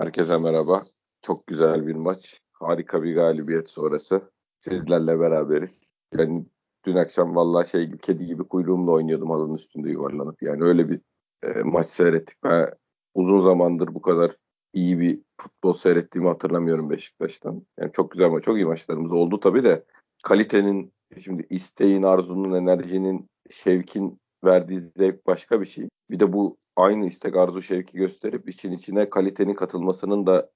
Herkese merhaba. Çok güzel bir maç. Harika bir galibiyet sonrası. Sizlerle beraberiz. Ben dün akşam vallahi kedi gibi kuyruğumla oynuyordum halının üstünde yuvarlanıp. Yani öyle bir maç seyrettik. Ben uzun zamandır bu kadar iyi bir futbol seyrettiğimi hatırlamıyorum Beşiktaş'tan. Yani çok güzel maç, çok iyi maçlarımız oldu tabii de. Kalitenin, şimdi isteğin, arzunun, enerjinin, şevkin verdiği zevk başka bir şey. Bir de bu aynı istek, arzu, şevki gösterip için içine kalitenin katılmasının da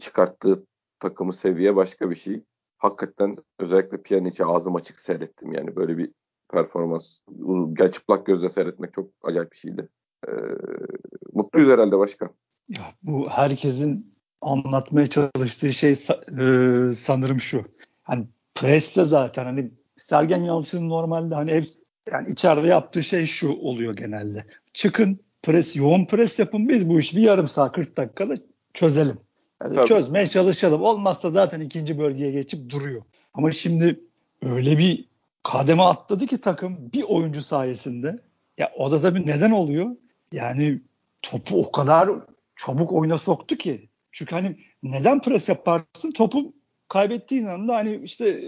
çıkarttığı takımı seviye başka bir şey. Hakikaten özellikle Pjanić'i ağzım açık seyrettim. Yani böyle bir performans. Çıplak gözle seyretmek çok acayip bir şeydi. Mutluyuz herhalde başka. Ya, bu herkesin anlatmaya çalıştığı şey sanırım şu. Hani presle zaten hani Sergen Yalçın normalde hani hep yani içeride yaptığı şey şu oluyor genelde. Çıkın pres, yoğun pres yapın, biz bu işi bir yarım saat 40 dakikada çözelim. Yani çözmeye çalışalım. Olmazsa zaten ikinci bölgeye geçip duruyor. Ama şimdi öyle bir kademe atladı ki takım bir oyuncu sayesinde. Ya o da tabii neden oluyor? Yani topu o kadar çabuk oyuna soktu ki. Çünkü hani neden pres yaparsın? Topu kaybettiğin anda hani işte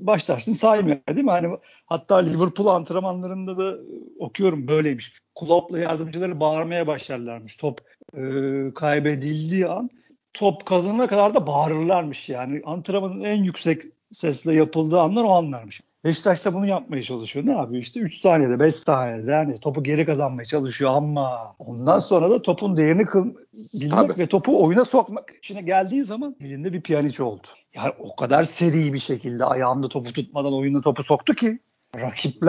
başlarsın saymaya, değil mi? Hani hatta Liverpool antrenmanlarında da okuyorum böyleymiş. Klopp'la yardımcıları bağırmaya başlarlarmış. Top kaybedildiği an top kazanana kadar da bağırırlarmış yani. Antrenmanın en yüksek sesle yapıldığı anlar o anlarmış. Beşiktaş da bunu yapmaya çalışıyor. Ne yapıyor? İşte 3 saniyede, 5 saniyede yani topu geri kazanmaya çalışıyor ama ondan sonra da topun değerini bilmek tabii ve topu oyuna sokmak içine geldiği zaman elinde bir Pjanić oldu. Yani o kadar seri bir şekilde ayağında topu tutmadan oyuna topu soktu ki rakip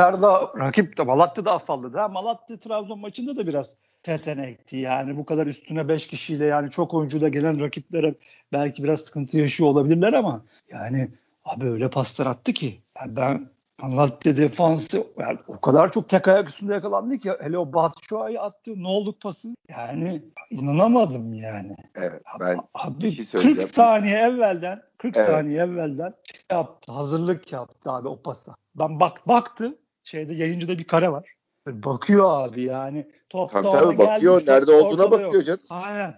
de Malatya'da afalladı. Malatya Trabzon maçında da biraz tetenekti. Yani bu kadar üstüne 5 kişiyle yani çok oyuncuyla gelen rakiplere belki biraz sıkıntı yaşıyor olabilirler ama yani abi öyle paslar attı ki. Yani ben Malatya defansı yani o kadar çok tek ayak üstünde yakalandı ki hele o Batshuayi attı. Ne olduk pası? Yani inanamadım yani. Evet, ben abi 40 saniye evvelden yaptı. Hazırlık yaptı abi o pasa. Ben baktı. Yayıncıda bir kare var. Bakıyor abi yani. Tabii bakıyor. Nerede olduğuna bakıyor canım. Aynen.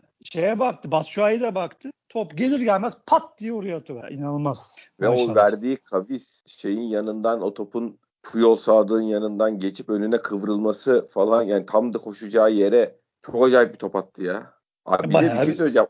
Baktı. Batshuayi de baktı. Top gelir gelmez pat diye oraya atıver. İnanılmaz. Ve maşallah. O verdiği kavis yanından o topun Puyol Sadık'ın yanından geçip önüne kıvrılması falan yani tam da koşacağı yere çok acayip bir top attı ya. Abi bir de bir şey söyleyeceğim.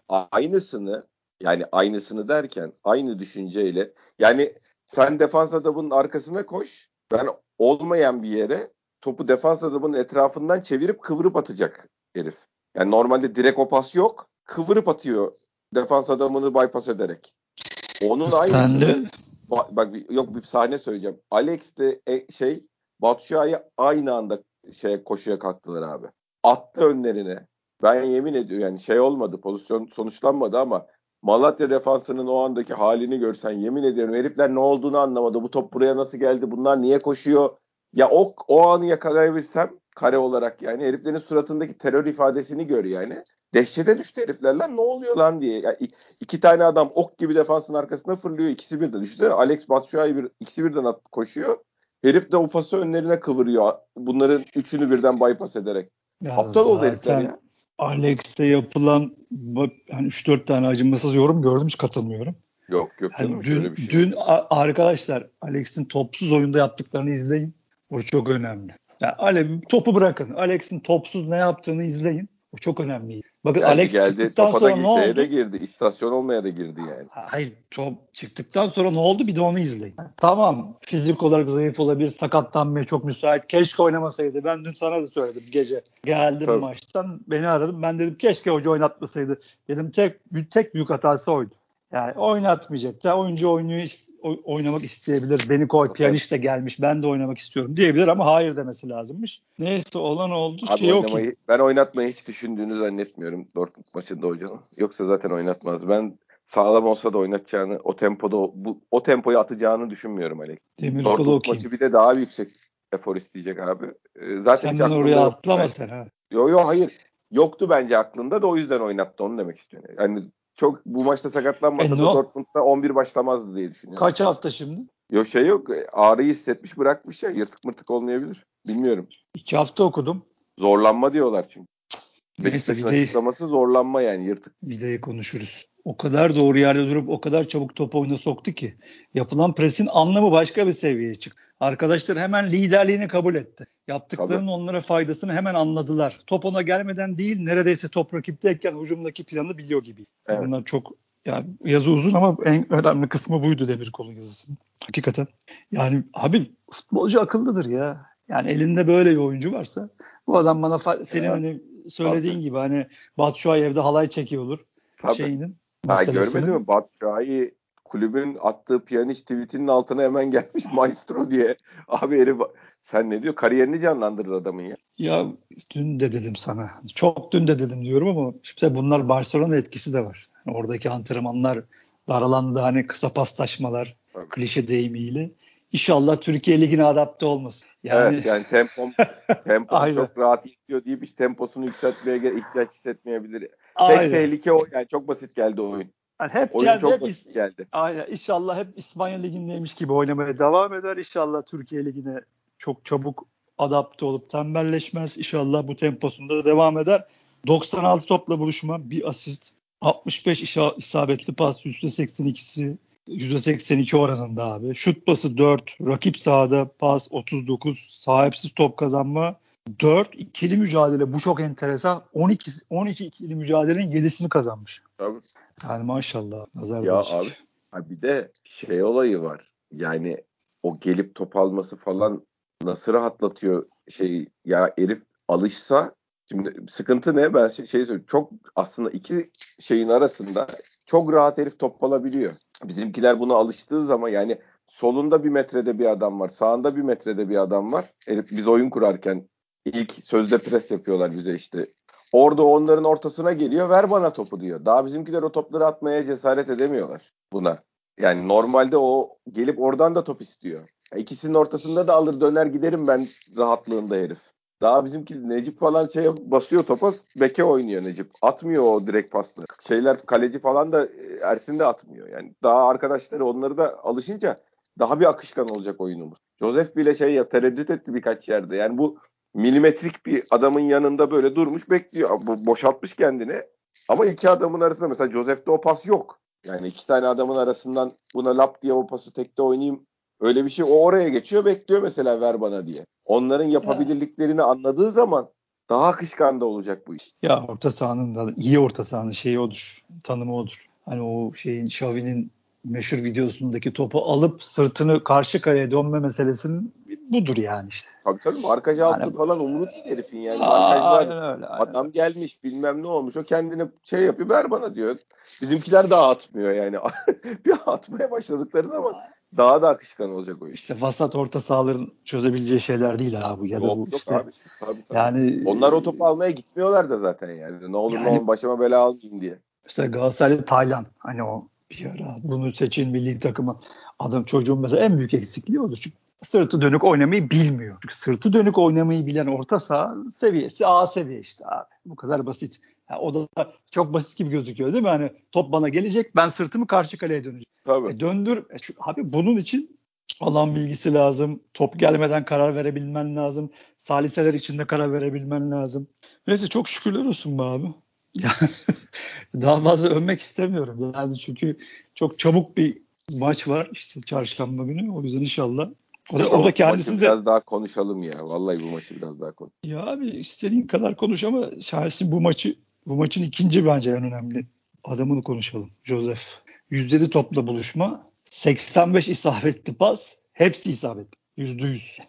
Aynısını derken aynı düşünceyle yani sen defans adamının arkasına koş. Ben olmayan bir yere topu defans adamının etrafından çevirip kıvırıp atacak herif. Yani normalde direkt o pas yok. Kıvırıp atıyor. Defans adamını bypass ederek. Onun aynı. Bak bir sahne söyleyeceğim. Alex'le Batshuayi aynı anda koşuya kalktılar abi. Attı önlerine. Ben yemin ediyorum yani olmadı. Pozisyon sonuçlanmadı ama Malatya defansının o andaki halini görsen yemin ediyorum herifler ne olduğunu anlamadı. Bu top buraya nasıl geldi? Bunlar niye koşuyor? Ya o anı yakalayabilsem kare olarak yani heriflerin suratındaki terör ifadesini gör yani. Dehşete düştü herifler lan ne oluyor lan diye. Yani iki tane adam ok gibi defansın arkasına fırlıyor. İkisi birden. Düşünsene Alex Batshuayi ikisi birden koşuyor. Herif de o pası önlerine kıvırıyor. Bunların üçünü birden bypass ederek. Ya aptal oldu herifler ya. Alex'te yapılan 3-4 tane acımasız yorum gördüm, hiç katılmıyorum. Yok yani canım. Dün arkadaşlar Alex'in topsuz oyunda yaptıklarını izleyin. O çok önemli. Yani topu bırakın. Alex'in topsuz ne yaptığını izleyin. O çok önemli. Bakın Alex çıktıktan sonra ne oldu? De girdi. İstasyon olmaya da girdi yani. Hayır. Top çıktıktan sonra ne oldu? Bir de onu izleyin. Tamam. Fizik olarak zayıf olabilir. Sakatlanmaya çok müsait. Keşke oynamasaydı. Ben dün sana da söyledim gece. Geldim tabii. Maçtan. Beni aradım. Ben dedim keşke hoca oynatmasaydı. Dedim tek büyük hatası oydu. Yani oynatmayacak. Ya oyuncu oynamak isteyebilir. Beni koy. Pjanić de gelmiş. Ben de oynamak istiyorum diyebilir ama hayır demesi lazımmış. Neyse olan oldu. Abi ben oynatmayı hiç düşündüğünü zannetmiyorum Dortmund maçında hocanın. Yoksa zaten oynatmaz. Ben sağlam olsa da oynatacağını, o tempoyu atacağını düşünmüyorum Alex. Dortmund maçı bir de daha yüksek efor isteyecek abi. Zaten sen oraya atlama sen ha. Yok hayır. Yoktu bence aklında da o yüzden oynattı onu demek istiyorum. Yani çok bu maçta sakatlanmasa da Dortmund'da 11 başlamazdı diye düşünüyorum. Kaç hafta şimdi? Yok yok. Ağrıyı hissetmiş bırakmış ya. Yırtık mırtık olmayabilir. Bilmiyorum. 2 hafta okudum. Zorlanma diyorlar çünkü. Beşiktaş'ın açıklaması zorlanma yani, yırtık. Vida'ya konuşuruz. O kadar doğru yerde durup o kadar çabuk topu oyuna soktu ki yapılan presin anlamı başka bir seviyeye çıktı. Arkadaşlar hemen liderliğini kabul etti. Yaptıklarının onlara faydasını hemen anladılar. Top ona gelmeden değil, neredeyse top rakipteyken hücumdaki planı biliyor gibi. Evet. Bunlar çok, yani yazı uzun ama en önemli kısmı buydu Demirkol'un yazısının. Hakikaten. Yani abi futbolcu akıllıdır ya. Yani elinde böyle bir oyuncu varsa bu adam bana senin hani söylediğin gibi hani Batshuayi evde halay çekiyor olur. Tabii. Şeyinin. Ha, görmedin mi? Batshuayi kulübün attığı Pjanić tweetinin altına hemen gelmiş maestro diye. Abi herif sen ne diyor? Kariyerini canlandırır adamın ya. Ya dün de dedim sana. Çok dün de dedim diyorum ama işte bunlar Barcelona etkisi de var. Yani oradaki antrenmanlar, daralandı hani kısa paslaşmalar, evet, klişe deyimiyle. İnşallah Türkiye Ligi'ne adapte olmasın. Yani... Evet yani tempom çok rahat istiyor deyip hiç temposunu yükseltmeye ihtiyaç hissetmeyebilir. Aynen. Tek tehlike o yani, çok basit geldi oyun. Yani hep oyun geldi, çok hep basit geldi. Aynen, inşallah hep İspanya Ligi'ndeymiş gibi oynamaya devam eder. İnşallah Türkiye Ligi'ne çok çabuk adapte olup tembelleşmez. İnşallah bu temposunda da devam eder. 96 topla buluşma, bir asist, 65 isabetli pas, %82'si. %82 oranında abi. Şut pası 4, rakip sahada pas 39, sahipsiz top kazanma 4, ikili mücadele bu çok enteresan. 12 ikili mücadelenin 7'sini kazanmış. Tabii. Yani maşallah. Nazar ya değişik. Abi bir de şey olayı var. Yani o gelip top alması falan nasıl rahatlatıyor şey ya, herif alışsa. Şimdi sıkıntı ne? Ben şey söyleyeyim. Çok aslında iki şeyin arasında çok rahat herif top alabiliyor. Bizimkiler buna alıştığı zaman yani solunda bir metrede bir adam var, sağında bir metrede bir adam var. Herif, biz oyun kurarken ilk sözde pres yapıyorlar bize işte. Orada onların ortasına geliyor, ver bana topu diyor. Daha bizimkiler o topları atmaya cesaret edemiyorlar buna. Yani normalde o gelip oradan da top istiyor. İkisinin ortasında da alır döner giderim ben rahatlığında herif. Daha bizimki Necip falan şey basıyor topa, beke oynuyor Necip. Atmıyor o direkt pasları. Şeyler, kaleci falan da Ersin de atmıyor. Yani daha arkadaşları onları da alışınca daha bir akışkan olacak oyunumuz. Josef bile şey ya, tereddüt etti birkaç yerde. Yani bu milimetrik bir adamın yanında böyle durmuş bekliyor. Boşaltmış kendini. Ama iki adamın arasında mesela Josef'te o pas yok. Yani iki tane adamın arasından buna lap diye o pası tekte oynayayım. Öyle bir şey, o oraya geçiyor bekliyor mesela, ver bana diye. Onların yapabilirliklerini anladığı zaman daha akışkan da olacak bu iş. Ya orta sahanın da, iyi orta sahanın şeyi odur, tanımı odur. Hani o şeyin, Xavi'nin meşhur videosundaki topu alıp sırtını karşı kaleye dönme meselesinin budur yani işte. Tabii markaj altı yani, falan umuru değil herifin yani. Markajlar öyle, adam gelmiş bilmem ne olmuş, o kendini şey yapıyor, ver bana diyor. Bizimkiler daha atmıyor yani. Bir atmaya başladıkları zaman daha da akışkan olacak o iş. İşte vasat orta sahaların çözebileceği şeyler değil ha bu. Ya da yok, işte, yok abi. Tabii. Yani, onlar o topu almaya gitmiyorlar da zaten yani. Ne olur yani, ne olur başıma bela almayayım diye. İşte Galatasaray'da Taylan hani o bir ara bunu seçin milli takıma. Adam çocuğun mesela en büyük eksikliği odur. Çünkü sırtı dönük oynamayı bilmiyor. Çünkü sırtı dönük oynamayı bilen orta saha seviyesi A seviye işte abi. Bu kadar basit. Yani o da çok basit gibi gözüküyor değil mi? Hani top bana gelecek, ben sırtımı karşı kaleye döneceğim. Tabii. Abi bunun için alan bilgisi lazım. Top gelmeden karar verebilmen lazım. Saliseler içinde karar verebilmen lazım. Neyse çok şükürler olsun be abi. Daha fazla övmek istemiyorum. Yani çünkü çok çabuk bir maç var işte çarşamba günü. O yüzden inşallah. O da kendisi de biraz daha konuşalım ya. Vallahi bu maçı biraz daha konuş. Ya abi istediğin kadar konuş ama şahsen bu maçın ikinci bence en önemli adamını konuşalım. Josef. %7 topla buluşma, 85 isabetli pas, hepsi isabetli. %100.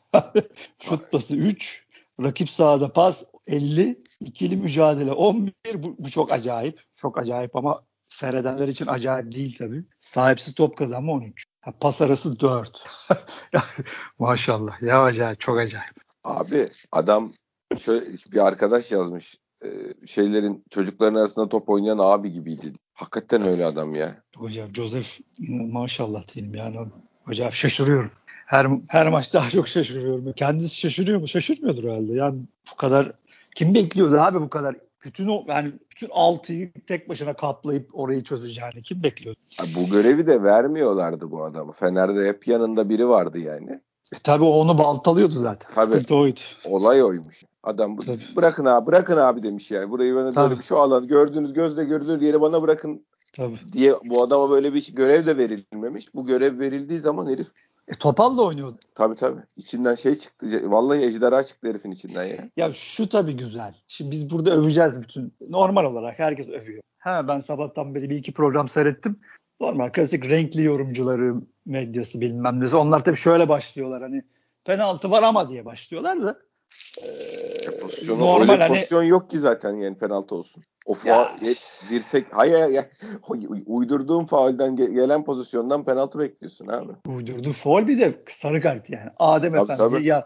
Şut pası 3, rakip sahada pas 50, ikili mücadele 11. Bu çok acayip. Çok acayip ama seyredenler için acayip değil tabii. Sahipsiz top kazanma 13. Pas arası 4. Maşallah. Ya acayip. Çok acayip. Abi adam şöyle bir arkadaş yazmış. Şeylerin çocukların arasında top oynayan abi gibiydi. Hakikaten öyle adam ya. Hocam Josef maşallah diyeyim yani. Hocam şaşırıyorum. Her maç daha çok şaşırıyorum. Kendisi şaşırıyor mu? Şaşırmıyordur herhalde. Yani bu kadar kim bekliyordu abi bu kadar? Bütün altıyı tek başına kaplayıp orayı çözeceğini kim bekliyordu? Bu görevi de vermiyorlardı bu adamı. Fener'de hep yanında biri vardı yani. Tabii onu baltalıyordu zaten. Sıkıntı oydu. Olay oymuş. Adam bırakın abi demiş yani. Burayı bana böyle şu alan gördüğünüz gözle görülür yeri bana bırakın diye bu adama böyle bir görev de verilmemiş. Bu görev verildiği zaman herif topal da oynuyordu. Tabii. İçinden şey çıktı. Vallahi ejderha çıktı herifin içinden ya. Ya şu tabii güzel. Şimdi biz burada öveceğiz bütün. Normal olarak herkes övüyor. Ha ben sabahtan beri bir iki program seyrettim. Normal klasik renkli yorumcuları, medyası bilmem nesi. Onlar tabii şöyle başlıyorlar hani penaltı var ama diye başlıyorlar da. Normal hani. Pozisyon yok ki zaten yani penaltı olsun. O faul dirsek. Hayır. Uydurduğun faulden gelen pozisyondan penaltı bekliyorsun abi. Uydurduğun faul bir de sarı kart yani. Adem efendi ya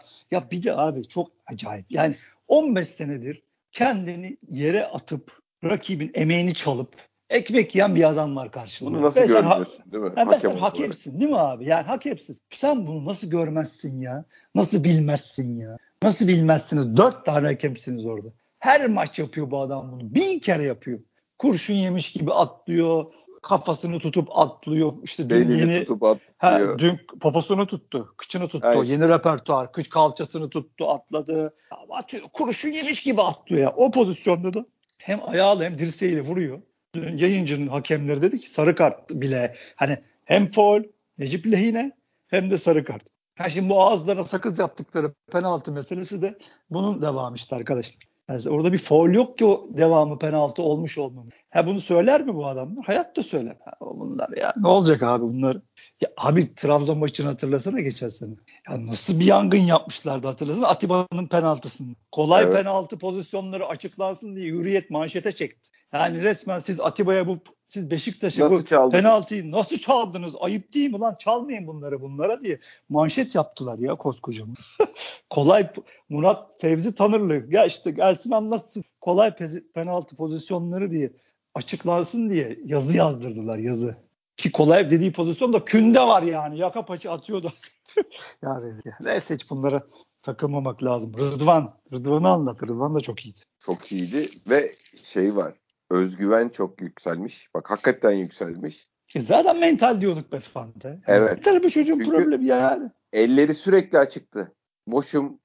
bir de abi çok acayip. Yani 15 senedir kendini yere atıp rakibin emeğini çalıp ekmek yiyen bir adam var karşılığında. Bunu nasıl görmüyorsun değil mi? Ben sen hakemsin değil mi abi? Yani hakemsin. Sen bunu nasıl görmezsin ya? Nasıl bilmezsin ya? Nasıl bilmezsiniz? 4 tane hakemsiniz orada. Her maç yapıyor bu adam bunu. 1000 kere yapıyor. Kurşun yemiş gibi atlıyor. Kafasını tutup atlıyor. İşte dün yeni tutup atlıyor. Dün poposunu tuttu. Kıçını tuttu. Yani işte. Yeni repertuar. Kıç kalçasını tuttu. Atladı. Atıyor. Kurşun yemiş gibi atlıyor ya. O pozisyonda da hem ayağıyla hem dirseğiyle vuruyor. Yayıncının hakemleri dedi ki sarı kart bile hani hem faul Necip lehine hem de sarı kart. Yani şimdi bu ağızlarına sakız yaptıkları penaltı meselesi de bunun devamı işte arkadaşlar. Yani orada bir faul yok ki o devamı penaltı olmuş olmamalı. Ha bunu söyler mi bu adamlar? Hayatta söyler. Ha, bunlar ya ne olacak abi bunlar? Ya abi Trabzon maçını hatırlasana geçen sene. Ya nasıl bir yangın yapmışlardı hatırlasana Atiba'nın penaltısını. Kolay penaltı pozisyonları açıklansın diye Hürriyet manşete çekti. Yani resmen siz Atiba'ya siz Beşiktaş'a bu penaltıyı nasıl çaldınız? Ayıp değil mi lan? Çalmayın bunlara diye manşet yaptılar ya koskocaman. Kolay Murat Fevzi Tanırlı. Ya işte Ersin anlatsın. Kolay penaltı pozisyonları diye açıklansın diye yazı yazdırdılar yazı. Ki kolay dediği pozisyonda künde var yani. Yaka paça atıyordu. Ya neyse hiç bunlara takılmamak lazım. Rıdvan'ı anlat. Rıdvan da çok iyiydi. Çok iyiydi ve şey var. Özgüven çok yükselmiş. Bak hakikaten yükselmiş. Zaten mental diyorduk be Fante. Evet. Mental bu çocuğun problemi yani. Elleri sürekli açıktı.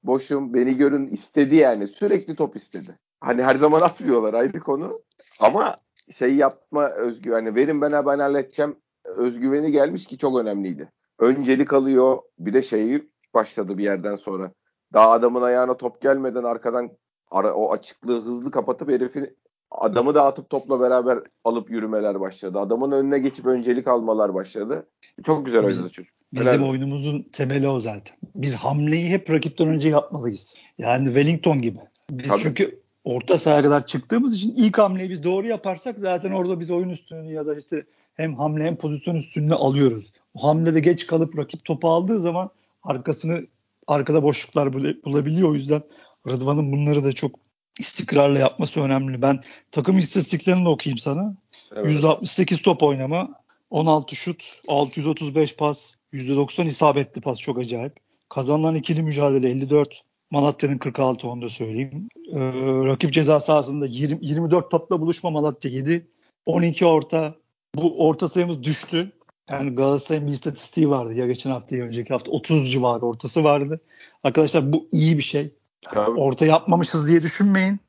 Boşum beni görün istedi yani. Sürekli top istedi. Hani her zaman atmıyorlar ayrı konu. Ama şey yapma özgüveni. Verin ben halledeceğim. Özgüveni gelmiş ki çok önemliydi. Öncelik alıyor. Bir de şeyi başladı bir yerden sonra. Daha adamın ayağına top gelmeden arkadan o açıklığı hızlı kapatıp herifin adamı dağıtıp topla beraber alıp yürümeler başladı. Adamın önüne geçip öncelik almalar başladı. Çok güzel oynadı çocuk. Bizim oyunumuzun temeli o zaten. Biz hamleyi hep rakipten önce yapmalıyız. Yani Wellington gibi. Biz çünkü orta sahaya kadar çıktığımız için ilk hamleyi biz doğru yaparsak zaten orada biz oyun üstünlüğü ya da işte hem hamle hem pozisyon üstünlüğü alıyoruz. O hamlede geç kalıp rakip topu aldığı zaman arkada boşluklar bulabiliyor. O yüzden Rıdvan'ın bunları da çok İstikrarla yapması önemli. Ben takım istatistiklerini de okuyayım sana. Evet. 168 top oynama, 16 şut, 635 pas, %90 isabetli pas. Çok acayip. Kazanılan ikili mücadele 54. Malatya'nın 46, onu da söyleyeyim. Rakip ceza sahasında 24 topla buluşma Malatya 7. 12 orta. Bu orta sayımız düştü. Yani Galatasaray'ın bir istatistiği vardı. Ya geçen hafta ya önceki hafta 30 civarı ortası vardı. Arkadaşlar bu iyi bir şey. Tabii. Orta yapmamışız diye düşünmeyin.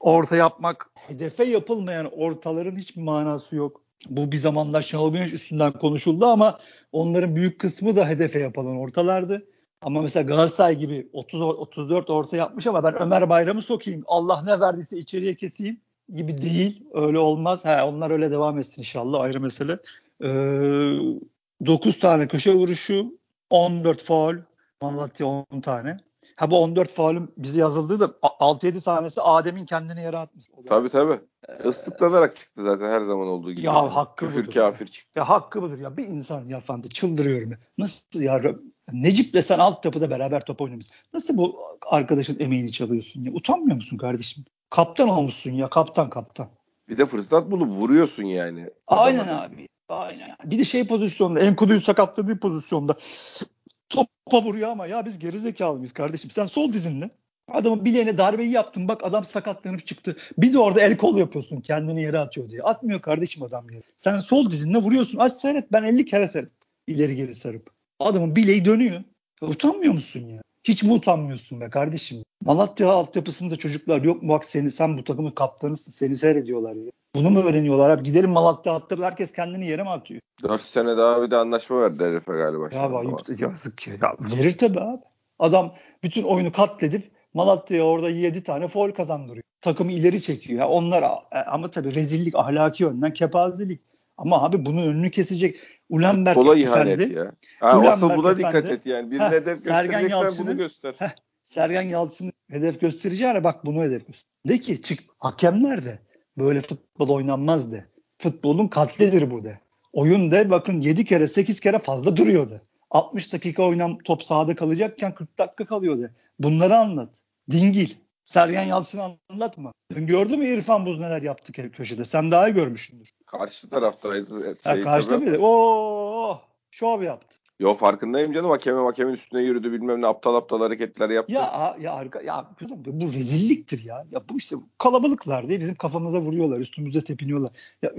Orta yapmak, hedefe yapılmayan ortaların hiçbir manası yok. Bu bir zamanlar Şenol Güneş üstünden konuşuldu ama onların büyük kısmı da hedefe yapılan ortalardı. Ama mesela Galatasaray gibi 30-34 orta yapmış ama ben Ömer Bayram'ı sokayım, Allah ne verdiyse içeriye keseyim gibi değil. Öyle olmaz. Onlar öyle devam etsin inşallah, ayrı mesele. 9 tane köşe vuruşu, 14 faul, Malatya 10 tane. Bu 14 faulün bize yazıldığı da 6-7 sahnesi Adem'in kendini yere atmış. Tabii. Islıklanarak çıktı zaten her zaman olduğu gibi. Ya hakkı budur. Kafir çıktı. Ya hakkı budur ya. Bir insan ya Fante çıldırıyorum ya. Nasıl ya Necip'le sen alt yapıda beraber top oynamışsın. Nasıl bu arkadaşın emeğini çalıyorsun ya? Utanmıyor musun kardeşim? Kaptan olmuşsun ya. Kaptan. Bir de fırsat bulup vuruyorsun yani. Aynen abi. Aynen. Bir de şey pozisyonda Enkoudu'yu sakatladığı pozisyonda topa vuruyor ama ya biz gerizekalı mıyız kardeşim? Sen sol dizinle adamın bileğine darbeyi yaptın. Bak adam sakatlanıp çıktı. Bir de orada el kol yapıyorsun kendini yere atıyor diye. Atmıyor kardeşim adam yere. Sen sol dizinle vuruyorsun. Aç seyret. Ben 50 kere seyret. İleri geri sarıp. Adamın bileği dönüyor. Utanmıyor musun ya? Hiç mi utanmıyorsun be kardeşim? Malatya altyapısında çocuklar yok mu? Bak sen bu takımın kaptanısın, seni seyrediyorlar ya. Bunu mu öğreniyorlar abi? Gidelim Malatya attırır, herkes kendini yere mi atıyor? 4 sene daha bir de anlaşma verdi herife galiba. Ya bak yazık ya. Verir tabii abi. Adam bütün oyunu katledip Malatya'ya orada 7 tane faul kazandırıyor. Takımı ileri çekiyor. Ya onlar ama tabii rezillik, ahlaki yönden kepazelik. Ama abi bunun önünü kesecek Ulenberg Efendi. Kola ihanet ya. Asıl buna dikkat et yani. Birine hedef göstereceksen bunu göster. Sergen Yalçın'ın hedef göstereceğine bak, bunu hedef göster. De ki çık, hakemler de böyle futbol oynanmaz de. Futbolun katlidir bu de. Oyun de bakın 7 kere 8 kere fazla duruyordu. 60 dakika top sahada kalacakken 40 dakika kalıyordu. Bunları anlat. Dingil. Sergen Yalçın'ı anlatma. Gördün mü İrfan Buz neler yaptı köşede? Sen daha iyi görmüşsündür. Karşı taraftaydı. Karşıda bile. Şov yaptı. Yo farkındayım canım. Hakemin üstüne yürüdü, bilmem ne aptal hareketler yaptı. Ya bu rezilliktir ya. Ya bu işte kalabalıklar diye bizim kafamıza vuruyorlar. Üstümüze tepiniyorlar. Ya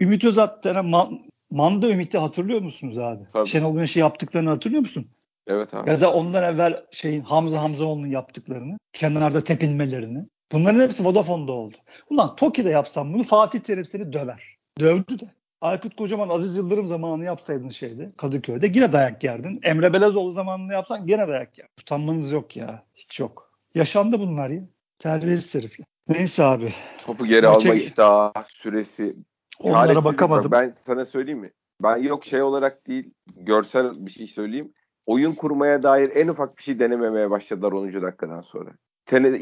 Ümit Özaltan Manda Ümit'i hatırlıyor musunuz abi? Tabii. Şenol Güneş'i yaptıklarını hatırlıyor musun? Evet abi. Ya da ondan evvel Hamza Hamzaoğlu'nun yaptıklarını, kenarda tepinmelerini. Bunların hepsi Vodafone'da oldu. Ulan Toki'de yapsam bunu Fatih Terim seni döver. Dövdü de. Aykut Kocaman, Aziz Yıldırım zamanını yapsaydın Kadıköy'de yine dayak yerdin. Emre Belezoğlu zamanını yapsan gene dayak yerdin. Utanmanız yok ya. Hiç yok. Yaşandı bunlar ya. Terbiyesiz herif ya. Neyse abi. Topu geri alma iştahı, süresi. Onlara bakamadım. Ben sana söyleyeyim mi? Ben yok olarak değil, görsel bir şey söyleyeyim. Oyun kurmaya dair en ufak bir şey denememeye başladılar 10. dakikadan sonra.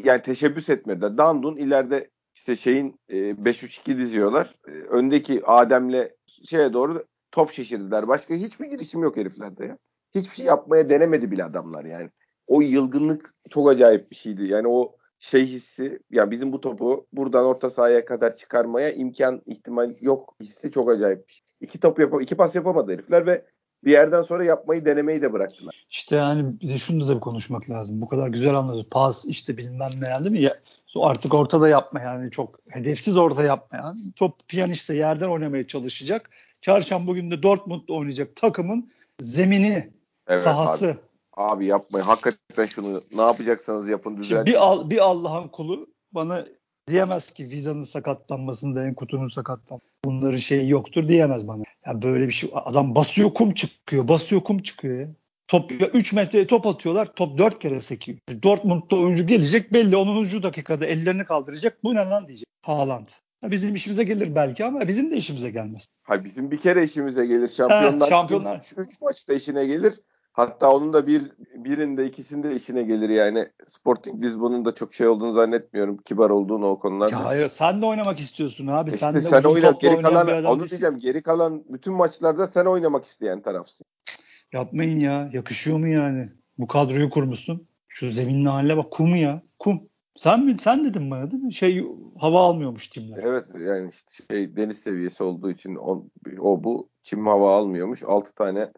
Yani teşebbüs etmediler. Dandun ileride işte 5-3-2 diziyorlar. Öndeki Adem'le doğru top şişirdiler. Başka hiçbir girişim yok heriflerde ya. Hiçbir şey yapmaya denemedi bile adamlar yani. O yılgınlık çok acayip bir şeydi. Yani o hissi, yani bizim bu topu buradan orta sahaya kadar çıkarmaya ihtimal yok hissi çok acayip bir şey. İki pas yapamadı herifler ve bir yerden sonra yapmayı denemeyi de bıraktılar. İşte yani bir de şunu da konuşmak lazım. Bu kadar güzel anladık. Pas işte bilmem ne yani değil mi? Ya, artık ortada yapma yani, çok hedefsiz orta yapma yani. Top Pjanić işte yerden oynamaya çalışacak. Çarşamba bugün de Dortmund'da oynayacak takımın zemini, evet, sahası. Abi yapmayın. Hakikaten şunu ne yapacaksanız yapın, düzeltin. Bir Allah'ın kulu bana diyemez ki Vida'nın sakatlanmasında, Enkoudou'nun sakatlanmasında bunların yoktur diyemez bana. Ya böyle bir şey, adam basıyor kum çıkıyor, basıyor kum çıkıyor ya. Top ya 3 metreye top atıyorlar, top 4 kere sekiyor. Dortmund'da oyuncu gelecek belli, 10. dakikada ellerini kaldıracak, bu ne lan diyecek Haaland. Bizim işimize gelir belki ama bizim de işimize gelmez. Bizim bir kere işimize gelir. Şampiyonlar 3 maçta işine gelir. Hatta onun da birinde ikisinde işine gelir yani. Sporting Lisbon'un da çok olduğunu zannetmiyorum. Kibar olduğunu o konularda. Ya hayır, sen de oynamak istiyorsun abi. İşte sen oyna, geri kalan onu diyeceğim. Geri kalan bütün maçlarda sen oynamak isteyen tarafsın. Yapmayın ya. Yakışıyor mu yani? Bu kadroyu kurmuşsun. Şu zeminin haline bak. Kum ya. Kum. Sen dedin bana değil mi? Hava almıyormuş çimler. Evet yani işte deniz seviyesi olduğu için bu çim hava almıyormuş. 6 tane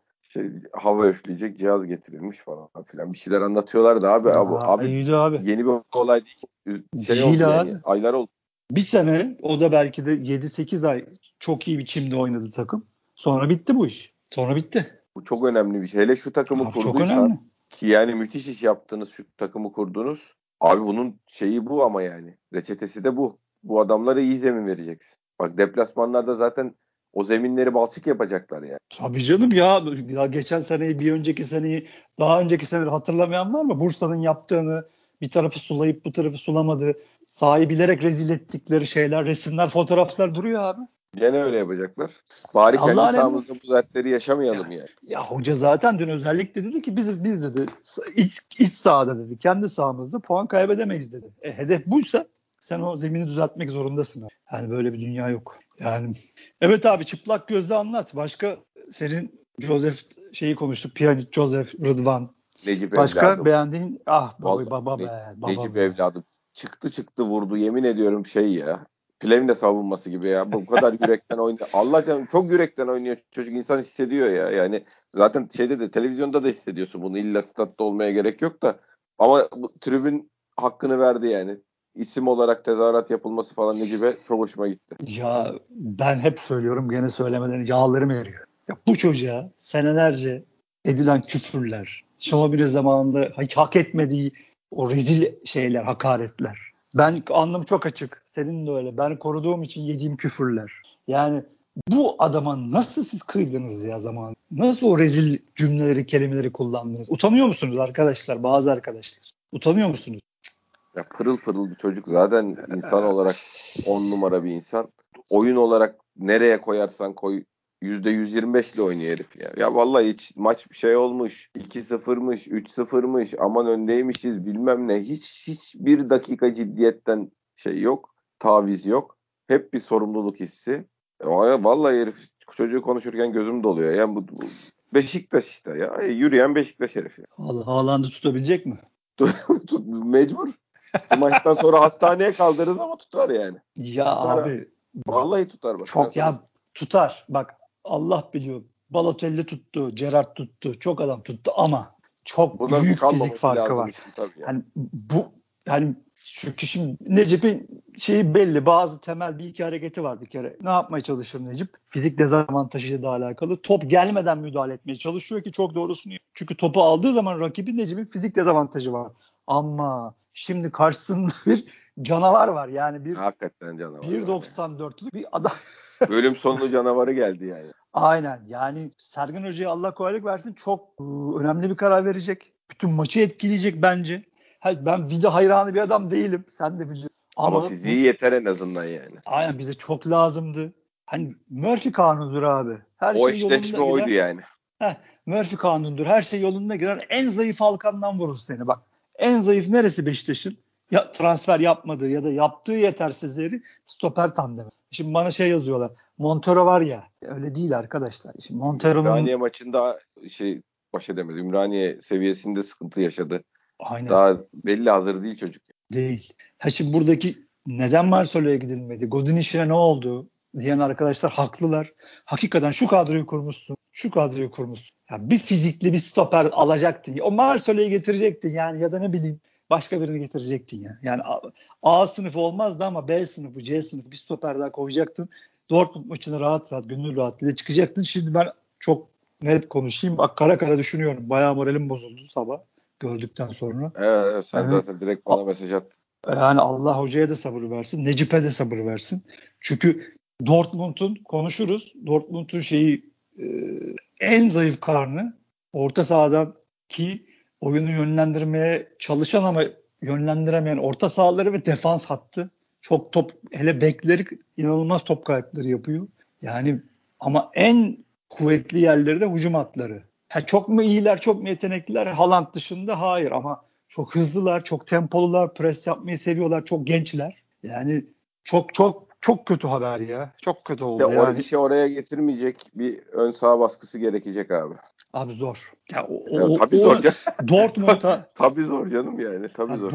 hava üfleyecek cihaz getirilmiş falan filan. Bir şeyler anlatıyorlar da abi. Abi yeni bir olay değil. Oldu yani, aylar oldu. Bir sene o da belki de 7-8 ay çok iyi biçimde oynadı takım. Sonra bitti bu iş. Bu çok önemli bir şey. Hele şu takımı kurduysan ki yani müthiş iş yaptınız, şu takımı kurdunuz. Abi bunun bu ama yani. Reçetesi de bu. Bu adamlara iyi zemin vereceksin. Bak deplasmanlarda zaten o zeminleri balçık yapacaklar yani. Tabii canım ya geçen seneyi, bir önceki seneyi, daha önceki seneleri hatırlamayan var mı? Bursa'nın yaptığını, bir tarafı sulayıp bu tarafı sulamadı. Sahayı bilerek rezil ettikleri resimler, fotoğraflar duruyor abi. Gene öyle yapacaklar. Bari kendi sahamızda bu dertleri yaşamayalım yani. Ya hoca zaten dün özellikle dedi ki biz dedi iç sahada dedi kendi sahamızda puan kaybedemeyiz dedi. Hedef buysa sen o zemini düzeltmek zorundasın abi. Yani böyle bir dünya yok. Yani evet abi, çıplak gözle anlat. Başka senin Josef konuştuk. Pjanić, Josef, Rıdvan. Necip başka evladım. Beğendiğin baba. Necip evladım. Çıktı vurdu. Yemin ediyorum ya. Plevne savunması gibi ya. Bu kadar yürekten oynuyor. Allah canım, çok yürekten oynuyor çocuk. İnsan hissediyor ya. Yani zaten de televizyonda da hissediyorsun bunu. İlla statta olmaya gerek yok da. Ama tribün hakkını verdi yani. İsim olarak tezahürat yapılması falan Necip'e çok hoşuma gitti. Ya ben hep söylüyorum, gene söylemeden yağlarım eriyor. Ya bu çocuğa senelerce edilen küfürler, Şomobile zamanında hak etmediği o rezil şeyler, hakaretler. Ben anlam çok açık. Senin de öyle. Ben koruduğum için yediğim küfürler. Yani bu adama nasıl siz kıydınız ya zamanında? Nasıl o rezil cümleleri, kelimeleri kullandınız? Utanıyor musunuz arkadaşlar? Bazı arkadaşlar. Utanıyor musunuz? Ya pırıl pırıl bir çocuk. Zaten insan olarak 10 numara bir insan. Oyun olarak nereye koyarsan koy. %125 ile oynuyor herif ya. Ya vallahi hiç maç bir şey olmuş. 2-0'mış, 3-0'mış, aman öndeymişiz bilmem ne. Hiçbir dakika ciddiyetten şey yok. Taviz yok. Hep bir sorumluluk hissi. Ya vallahi herif çocuğu konuşurken gözüm doluyor. Yani bu Beşiktaş işte ya. Yürüyen Beşiktaş herif ya. Haaland'ı tutabilecek mi? Mecbur. Maçtan sonra hastaneye kaldırırız ama tutar yani. Ya tutar abi. Vallahi tutar. Bak. Çok ya tutar. Bak Allah biliyor. Balotelli tuttu, Gerrard tuttu, çok adam tuttu ama çok bundan büyük fizik farkı var. Yani. Yani şu kişinin Necip'in şeyi belli. Bazı temel bir iki hareketi var bir kere. Ne yapmaya çalışır Necip? Fizik dezavantajıyla da alakalı. Top gelmeden müdahale etmeye çalışıyor ki çok doğrusunu. Çünkü topu aldığı zaman rakibin Necip'in fizik dezavantajı var. Ama şimdi karşısında bir canavar var. Yani bir hakikaten canavar. 1.94'lük yani. Bir adam. Bölüm sonu canavarı geldi yani. Aynen yani Sergen Hoca'ya Allah kolaylık versin çok önemli bir karar verecek. Bütün maçı etkileyecek bence. Ben Vida hayranı bir adam değilim. Sen de biliyorsun. Ama fiziği yeter en azından yani. Aynen bize çok lazımdı. Hani Murphy kanunudur abi. Her o şey eşleşme oydu girer. Yani. Heh, Murphy kanunudur. Her şey yolunda girer. En zayıf halkandan vurur seni bak. En zayıf neresi Beşiktaş'ın? Ya transfer yapmadığı ya da yaptığı yetersizleri stoper tandemi. Şimdi bana şey yazıyorlar. Montero var ya. Öyle değil arkadaşlar. Şimdi Montero'nun Ümraniye maçında baş edemedi. Ümraniye seviyesinde sıkıntı yaşadı. Aynen. Daha belli hazır değil çocuk. Değil. Ha şimdi buradaki neden Marcelo'ya gidilmedi? Godin işine ne oldu diyen arkadaşlar haklılar. Hakikaten şu kadroyu kurmuşsun. Yani bir fizikli bir stoper alacaktın. O Marcelo'yu getirecektin yani ya da ne bileyim. Başka birini getirecektin ya. Yani A sınıfı olmazdı ama B sınıfı, C sınıfı bir stoper daha koyacaktın. Dortmund maçını rahat rahat, gönül rahatlığıyla çıkacaktın. Şimdi ben çok net konuşayım. Bak kara kara düşünüyorum. Bayağı moralim bozuldu sabah gördükten sonra. Evet sen zaten direkt bana mesaj attın. Yani Allah hocaya da sabır versin. Necip'e de sabır versin. Çünkü Dortmund'un konuşuruz. Dortmund'un en zayıf karnı orta sahadan ki oyunu yönlendirmeye çalışan ama yönlendiremeyen orta sahaları ve defans hattı. Çok top, hele bekleri inanılmaz top kayıpları yapıyor. Yani ama en kuvvetli yerleri de hücum hatları. Ha, çok mu iyiler, çok mu yetenekliler? Haaland dışında hayır ama çok hızlılar, çok tempolular, pres yapmayı seviyorlar, çok gençler. Yani çok kötü haber ya. Çok kötü oldu işte yani. Oraya getirmeyecek bir ön saha baskısı gerekecek abi. Abi zor. Ya tabii zor canım. Dortmund'a tabii zor canım yani. Tabii zor.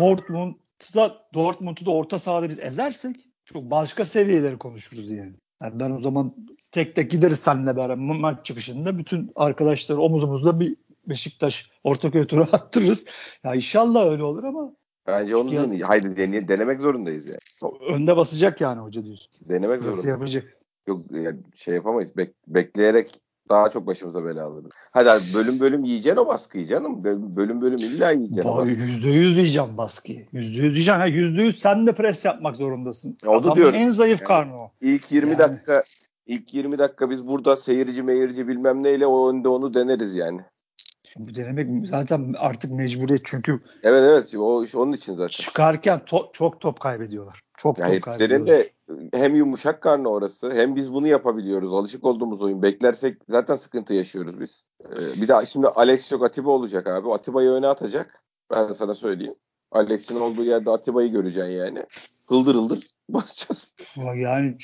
Dortmund'u da orta sahada biz ezersek çok başka seviyeleri konuşuruz yani. Yani ben o zaman tek tek gideriz seninle beraber maç çıkışında bütün arkadaşları omuzumuzda bir Beşiktaş Ortaköy turu attırırız. Ya inşallah öyle olur ama bence onu haydi denemek zorundayız yani. Önde basacak yani hoca diyorsun. Denemek zorundayız. Yok yani yapamayız. Bekleyerek daha çok başımıza bela alırız. Hadi abi bölüm yiyeceksin o baskıyı canım. Bölüm illa yiyeceksin. %100 yiyeceğim baskıyı. %100 yiyeceksin. %100 sen de pres yapmak zorundasın. O da diyorum. En zayıf yani, karnı o. İlk 20 dakika biz burada seyirci bilmem neyle o önde onu deneriz yani. Bu denemek zaten artık mecburiyet çünkü. Evet onun için zaten. Çıkarken çok top kaybediyorlar. Çok yani top kaybediyorlar. De hem yumuşak karnı orası hem biz bunu yapabiliyoruz. Alışık olduğumuz oyun. Beklersek zaten sıkıntı yaşıyoruz biz. Bir de şimdi Alex yok Atiba olacak abi. Atiba'yı öne atacak. Ben sana söyleyeyim. Alex'in olduğu yerde Atiba'yı göreceksin yani. Hıldır hıldır basacağız. Yani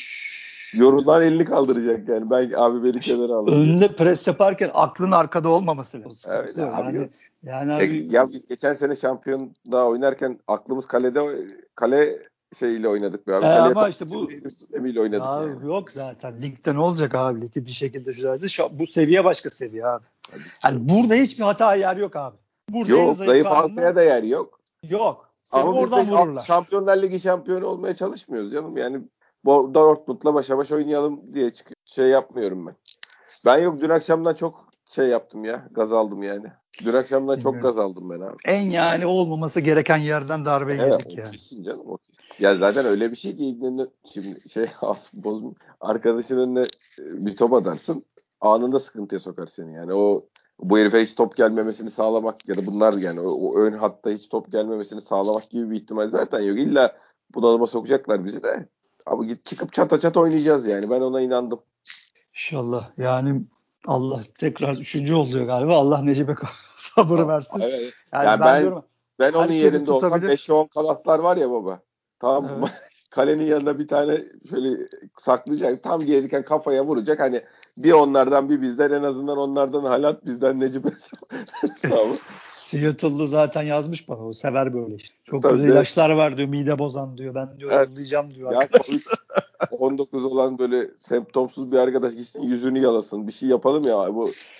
yorumlar elini kaldıracak yani. Ben abi beni kenara alacağım. Önde pres yaparken aklın arkada olmaması lazım. Evet abi. Yani abi ya geçen sene şampiyon daha oynarken aklımız kale şeyle oynadık be abi. Ama işte bu sistemiyle oynadık. Abi yani. Yok zaten ligde ne olacak abi? Ligi bir şekilde bu seviye başka seviye abi. Yani burada hiçbir hata yer yok abi. Burada yok zayıf halkaya da yer yok. Yok. Seni ama oradan vururlar. Şampiyonlar Ligi şampiyonu olmaya çalışmıyoruz canım. Yani Dortmund'la başa baş oynayalım diye çıkıyor. Yapmıyorum ben. Ben yok dün akşamdan çok şey yaptım ya, gaz aldım yani. Dün akşamdan çok gaz aldım ben abi. En yani olmaması gereken yerden darbe yedik yani. Kesin canım, o kesin. Ya zaten öyle bir şey ki şimdi şey bozum, arkadaşın önüne bir top atarsın, anında sıkıntıya sokar seni yani. O bu herife hiç top gelmemesini sağlamak ya da bunlar yani o ön hatta hiç top gelmemesini sağlamak gibi bir ihtimal zaten yok. İlla bunalıma sokacaklar bizi de. Abi git çıkıp çata çat oynayacağız yani. Ben ona inandım. İnşallah. Yani Allah tekrar üçüncü oluyor galiba. Allah Necip'e sabır versin. Evet. Yani ben onun yerinde olsam 5-10 kalaslar var ya baba. Tamam evet. Kalenin yanında bir tane şöyle saklayacak. Tam gelirken kafaya vuracak. Hani bir onlardan bir bizden, en azından onlardan Haaland, bizden Necip'e sabır. Seattle'lı zaten yazmış bana. O sever böyle işte. Çok tabii güzel de. İlaçlar var diyor. Mide bozan diyor. Ben diyor yollayacağım diyor arkadaşlar. 19 olan böyle semptomsuz bir arkadaş gitsin yüzünü yalasın. Bir şey yapalım ya.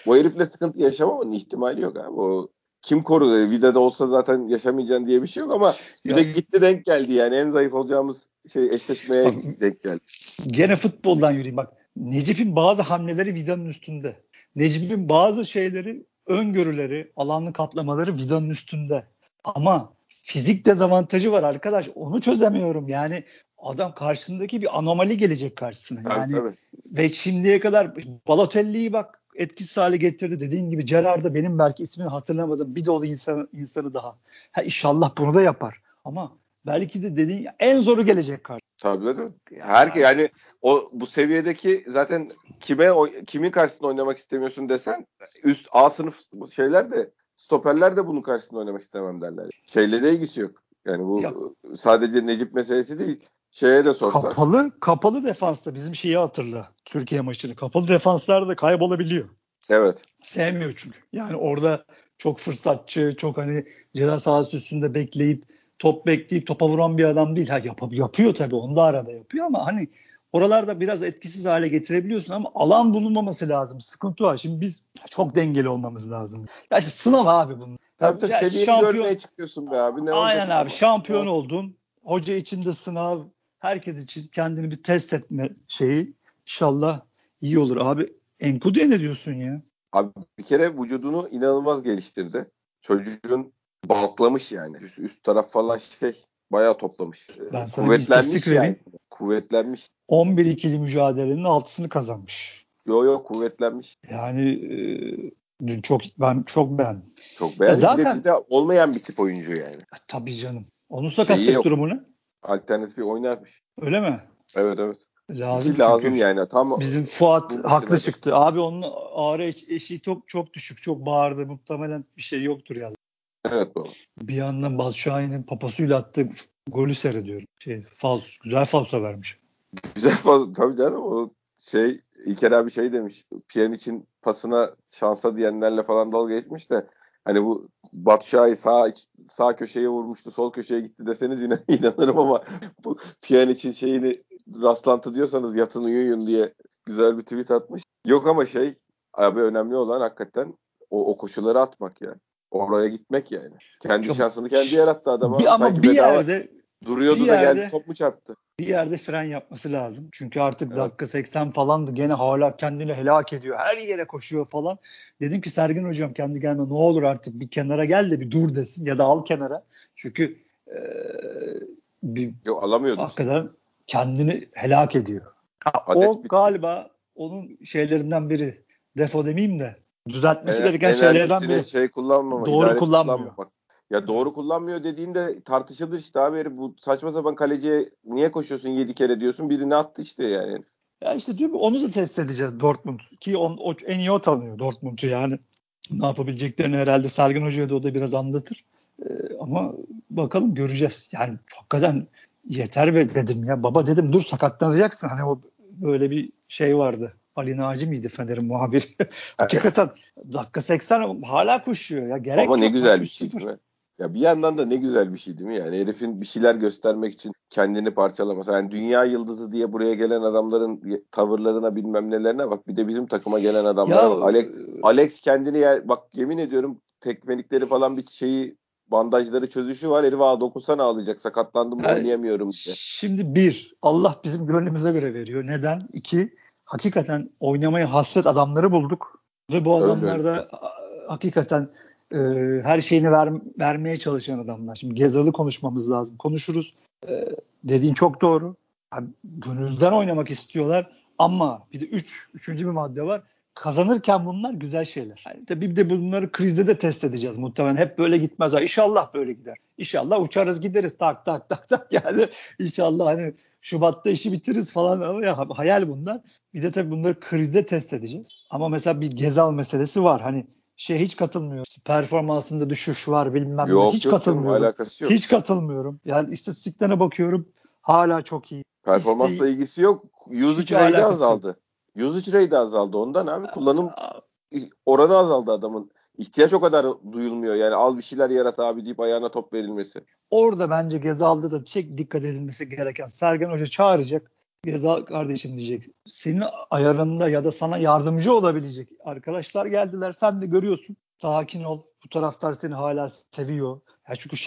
Bu herifle sıkıntı yaşamamanın ihtimali yok abi. O kim korudu? Vida'da olsa zaten yaşamayacaksın diye bir şey yok ama bir de gitti denk geldi yani. En zayıf olacağımız şey eşleşmeye abi, denk geldi. Gene futboldan yürüyeyim bak. Necip'in bazı hamleleri Vida'nın üstünde. Necip'in bazı şeyleri, öngörüleri, alanlı kaplamaları Vida'nın üstünde. Ama fizik dezavantajı var arkadaş. Onu çözemiyorum yani. Adam karşısındaki bir anomali gelecek karşısına. Yani tabii. Ve şimdiye kadar Balotelli'yi bak etkisiz hale getirdi. Dediğim gibi Gerard'a benim belki ismini hatırlamadığım bir dolu insanı daha. Ha, inşallah bunu da yapar. Ama belki de dediğin en zoru gelecek karşısına. Tabii değil mi? Herkes yani o bu seviyedeki zaten kimin karşısında oynamak istemiyorsun desen üst A sınıf şeyler de stoperler de bunun karşısında oynamak istemem derler. Şeyle de ilgisi yok. Yani bu sadece Necip meselesi değil. Şeye de sorsak. Kapalı defansta bizim şeyi hatırla. Türkiye maçını. Kapalı defanslarda kaybolabiliyor. Evet. Sevmiyor çünkü. Yani orada çok fırsatçı, çok hani ceza sahası üstünde bekleyip topa vuran bir adam değil. Ha yapıyor tabii. Onu da arada yapıyor ama hani oralarda biraz etkisiz hale getirebiliyorsun ama alan bulunmaması lazım. Sıkıntı var. Şimdi biz çok dengeli olmamız lazım. Ya işte sınav abi bunun. Tabii ya seviyeyi görmeye çıkıyorsun be abi. Ne aynen abi. Şampiyon oldun. Hoca için de sınav. Herkes için kendini bir test etme şeyi inşallah iyi olur. Abi Enkoudou'ya ne diyorsun ya? Abi bir kere vücudunu inanılmaz geliştirdi. Çocuğun baltlamış yani. Üst taraf falan şey bayağı toplamış. Ben sana bir istatistik vereyim. Yani. Kuvvetlenmiş. 11 ikili mücadelenin 6'sını kazanmış. Yo kuvvetlenmiş. Yani dün çok beğendim. Çok beğendim. Zaten de olmayan bir tip oyuncu yani. Tabii canım. Onun sakatlık durumunu. Alternatifi oynarmış. Öyle mi? Evet. Lazım yani. Tam bizim Fuat haklı çıktı. Abi onun ağrı eşiği çok düşük. Çok bağırdı. Muhtemelen bir şey yoktur yani. Evet baba. Bir yandan Batshuayi'nin papasuyla attığı golü seyrediyorum. Güzel falso vermiş. Güzel falso. Tabii canım o şey İlker abi şey demiş. Pjanic'in pasına şansa diyenlerle falan dalga geçmiş de hani bu Batshuayi sağ köşeye vurmuştu, sol köşeye gitti deseniz yine inanırım ama bu Pjanic'in şeyini rastlantı diyorsanız yatın uyuyun diye güzel bir tweet atmış. Yok ama şey abi önemli olan hakikaten o koşuları atmak ya. Oraya gitmek yani. Kendi şansını kendi yarattı adam. Ama bir yerde duruyordu bir da yerde, geldi top mu çarptı? Bir yerde fren yapması lazım. Çünkü artık dakika 80 falandı. Gene hala kendini helak ediyor. Her yere koşuyor falan. Dedim ki Sergen hocam kendi gelme. Ne olur artık bir kenara gel de bir dur desin. Ya da al kenara. Çünkü alamıyordu. Hakikaten kendini helak ediyor. O galiba onun şeylerinden biri. Defo demeyeyim de. Düzeltmesi gereken şeylerden biri. Şey doğru kullanmıyor. Ya doğru kullanmıyor dediğinde tartışılır işte abi. Bu saçma sapan kaleciye niye koşuyorsun 7 kere diyorsun. Birini attı işte yani. Ya işte diyor onu da test edeceğiz Dortmund. Ki o en iyi o tanıyor Dortmund'u yani. Ne yapabileceklerini herhalde Sergen Hoca'ya da o da biraz anlatır. Ama bakalım göreceğiz. Yani hakikaten yeter be dedim ya. Baba dedim dur sakatlanacaksın. Hani o böyle bir şey vardı. Ali Naci miydi Fener'in muhabiri? Hakikaten dakika 80 hala koşuyor. Ya gerek ama ne güzel bir şey. Ya bir yandan da ne güzel bir şey değil mi? Yani herifin bir şeyler göstermek için kendini parçalaması. Yani dünya yıldızı diye buraya gelen adamların tavırlarına bilmem nelerine bak. Bir de bizim takıma gelen adamlara bak. Alex kendini bak yemin ediyorum tekmelikleri falan bir şeyi bandajları çözüşü var. Herif dokunsana ağlayacak sakatlandım yani, oynayamıyorum diye. Şimdi bir Allah bizim gönlümüze göre veriyor. Neden? İki hakikaten oynamaya hasret adamları bulduk. Ve bu adamlar da hakikaten her şeyini vermeye çalışan adamlar. Şimdi Gezalı konuşmamız lazım. Konuşuruz. Dediğin çok doğru. Yani gönülden oynamak istiyorlar ama bir de üçüncü bir madde var. Kazanırken bunlar güzel şeyler. Yani tabii bir de bunları krizde de test edeceğiz muhtemelen. Hep böyle gitmez. İnşallah böyle gider. İnşallah uçarız gideriz tak tak yani inşallah hani Şubat'ta işi bitiririz falan ama ya, hayal bunlar. Bir de tabii bunları krizde test edeceğiz. Ama mesela bir Gezal meselesi var. Hani hiç katılmıyor. Performansında düşüş var bilmem ne. Hiç katılmıyorum. Alakası yok. Hiç katılmıyorum. Yani istatistiklerine bakıyorum hala çok iyi. Performansla ilgisi yok. Usage rate'i azaldı. Usage rate'i azaldı ondan abi. Kullanım oranı azaldı adamın. İhtiyaç o kadar duyulmuyor. Yani al bir şeyler yarat abi deyip ayağına top verilmesi. Orada bence Gezal'da da dikkat edilmesi gereken. Sergen Hoca çağıracak. Gezal kardeşim diyecek. Senin ayarında ya da sana yardımcı olabilecek arkadaşlar geldiler. Sen de görüyorsun. Sakin ol. Bu taraftar seni hala seviyor. Ya çünkü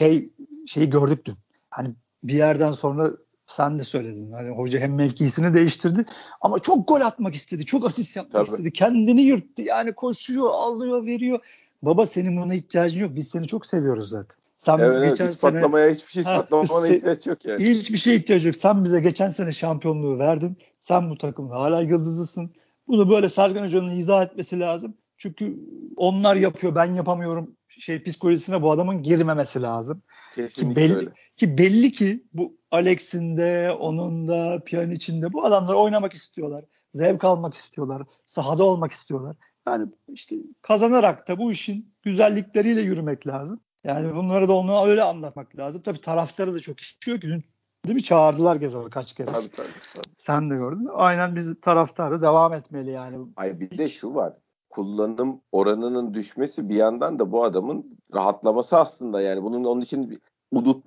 şeyi gördük dün. Hani bir yerden sonra sen de söyledin. Hani hoca hem mevkisini değiştirdi ama çok gol atmak istedi. Çok asist yapmak istedi. Kendini yırttı. Yani koşuyor, alıyor, veriyor. Baba senin buna ihtiyacın yok. Biz seni çok seviyoruz zaten. Sen geçen sene patlamaya ihtiyaç yok yani. Hiçbir şey ihtiyaç yok. Sen bize geçen sene şampiyonluğu verdin. Sen bu takımda hala yıldızısın. Bunu böyle Sergen Hoca'nın izah etmesi lazım. Çünkü onlar yapıyor, ben yapamıyorum psikolojisine bu adamın girmemesi lazım. Kesinlikle belli ki bu Alex'in de, onun da, Pjanic'in de bu adamlar oynamak istiyorlar. Zevk almak istiyorlar. Sahada olmak istiyorlar. Yani kazanarak da bu işin güzellikleriyle yürümek lazım. Yani bunları da ona öyle anlatmak lazım. Tabii taraftarı da çok işiyor ki dün değil mi? Çağırdılar Gezal'ı kaç kere. Tabii. Sen de gördün. Aynen biz taraftarı devam etmeli yani. Ay bir de şu var. Kullanım oranının düşmesi bir yandan da bu adamın rahatlaması aslında yani. Bunun onun için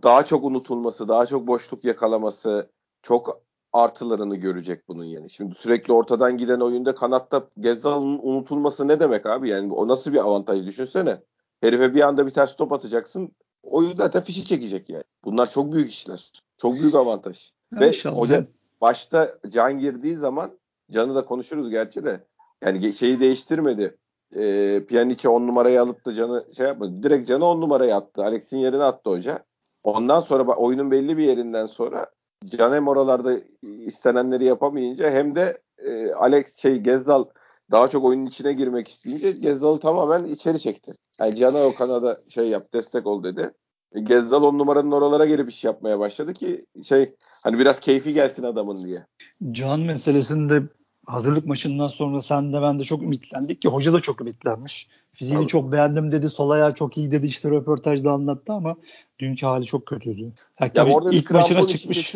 daha çok unutulması, daha çok boşluk yakalaması çok artılarını görecek bunun yani. Şimdi sürekli ortadan giden oyunda kanatta Gezal'ın unutulması ne demek abi? Yani o nasıl bir avantaj düşünsene. Herife bir anda bir ters top atacaksın. Oyun zaten fişi çekecek yani. Bunlar çok büyük işler. Çok büyük avantaj. Ya ve hoca başta Can girdiği zaman Can'ı da konuşuruz gerçi de. Yani değiştirmedi. Pjanić'e 10 numarayı alıp da Can'ı yapmadı. Direkt Can'ı 10 numaraya attı. Alex'in yerine attı hoca. Ondan sonra oyunun belli bir yerinden sonra Can hem oralarda istenenleri yapamayınca hem de Alex Gezdal daha çok oyunun içine girmek isteyince Gezdal'ı tamamen içeri çekti. Yani Can'a o kanada yap, destek ol dedi. Gezdal 10 numaranın oralara gelip iş yapmaya başladı ki hani biraz keyfi gelsin adamın diye. Can meselesinde hazırlık maçından sonra sen de ben de çok ümitlendik ki hoca da çok ümitlenmiş. Fiziğini tabii çok beğendim dedi. Sol ayağı çok iyi dedi. Röportajda anlattı ama dünkü hali çok kötüydü. Ya orada ilk maçına çıkmış.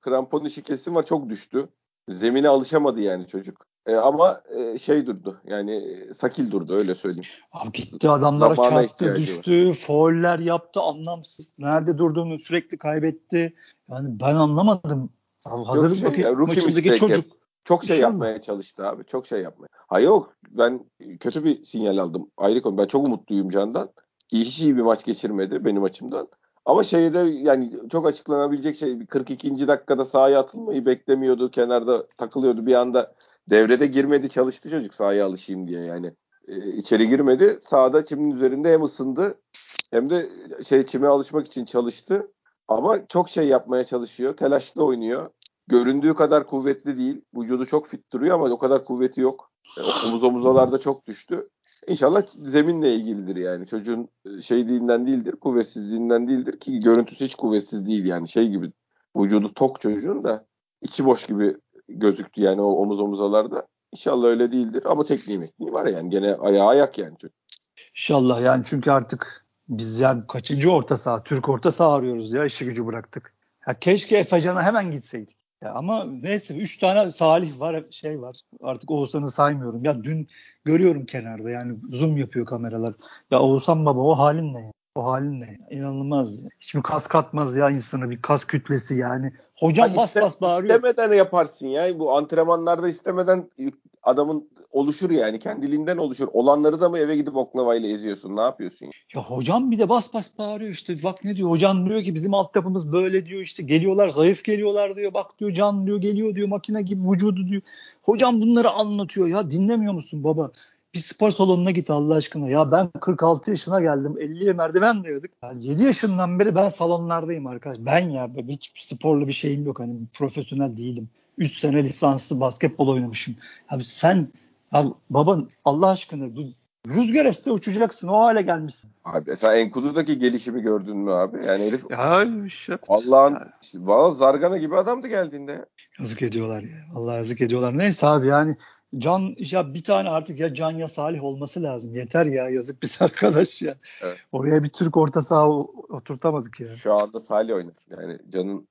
Krampon işi kesin var. Çok düştü. Zemine alışamadı yani çocuk. Ama durdu. Yani sakil durdu öyle söyleyeyim. Abi gitti adamlara çarptı, düştü, fauller yaptı anlamsız. Nerede durduğunu sürekli kaybetti. Yani ben anlamadım. Hazırlık maçındaki çocuk çok yapmaya çalıştı abi. Çok yapmaya. Hayır yok. Ben kötü bir sinyal aldım. Ayrı konu. Ben çok umutluyum Can'dan. İyi bir maç geçirmedi benim açımdan. Ama yani çok açıklanabilecek 42. dakikada sahaya atılmayı beklemiyordu. Kenarda takılıyordu. Bir anda devrede girmedi, çalıştı çocuk sahaya alışayım diye yani. İçeri girmedi. Sahada çimin üzerinde hem ısındı hem de çime alışmak için çalıştı. Ama çok yapmaya çalışıyor. Telaşlı oynuyor. Göründüğü kadar kuvvetli değil. Vücudu çok fit duruyor ama o kadar kuvveti yok. Omuzalarda çok düştü. İnşallah zeminle ilgilidir yani. Çocuğun şeyliğinden değildir, kuvvetsizliğinden değildir ki görüntüsü hiç kuvvetsiz değil yani. Gibi vücudu tok çocuğun da içi boş gibi gözüktü yani o omuzalarda. İnşallah öyle değildir ama tekniği var yani. Gene ayak yani çocuk. İnşallah yani çünkü artık biz yani kaçıncı orta saha, Türk orta saha arıyoruz ya işi gücü bıraktık. Ya keşke Efecan'a hemen gitseydik. Ya ama neyse 3 tane Salih var var artık Oğuzhan'ı saymıyorum. Ya dün görüyorum kenarda yani zoom yapıyor kameralar. Ya Oğuzhan baba o halin ne ya? O halin ne ya? İnanılmaz ya. Hiç mi kas katmaz ya insana bir kas kütlesi yani. Hocam bas bağırıyor. İstemeden yaparsın ya bu antrenmanlarda istemeden adamın oluşur yani kendiliğinden oluşur. Olanları da mı eve gidip oklavayla eziyorsun ne yapıyorsun? Ya hocam bir de bas bağırıyor bak ne diyor hocam diyor ki bizim altyapımız böyle diyor geliyorlar zayıf geliyorlar diyor bak diyor Can diyor geliyor diyor makine gibi vücudu diyor. Hocam bunları anlatıyor ya dinlemiyor musun baba? bir spor salonuna git Allah aşkına. Ya ben 46 yaşına geldim. 50'ye merdiven diyorduk. Yani 7 yaşından beri ben salonlardayım arkadaş. Ben ya hiç sporlu bir şeyim yok. Hani profesyonel değilim. 3 sene lisanslı basketbol oynamışım. Abi sen abi baban Allah aşkına rüzgar esse uçacaksın. O hale gelmişsin. Abi mesela Enkududaki gelişimi gördün mü abi? Yani herif ya, Allah'ın valla zargana gibi adamdı geldiğinde. Yazık ediyorlar ya. Allah yazık ediyorlar. Neyse abi yani Can ya bir tane artık ya Can ya Salih olması lazım. Yeter ya yazık biz arkadaş ya. Evet. Oraya bir Türk orta saha oturtamadık ya. Şu anda Salih oynar. Yani Can'ın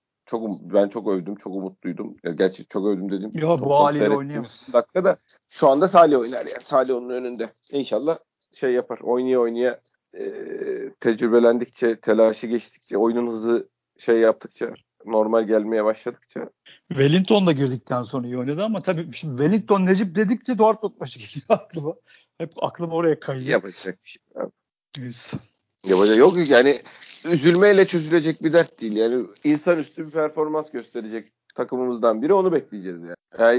ben çok övdüm, çok umutluydum. Ya gerçi çok övdüm dedim. Yok bu haliyle oynayamaz. Dakika da şu anda Salih oynar ya. Salih onun önünde. İnşallah şey yapar. Oynaya tecrübelendikçe, telaşı geçtikçe, oyunun hızı şey yaptıkça, normal gelmeye başladıkça. Wellington da girdikten sonra iyi oynadı ama tabii şimdi Wellington Necip dedikçe Dortmund başı geliyor aklıma. Hep aklım oraya kayıyor. Yapacak bir şey. Evet. Yapacak yok yani üzülmeyle çözülecek bir dert değil. Yani insanüstü bir performans gösterecek takımımızdan biri onu bekleyeceğiz yani.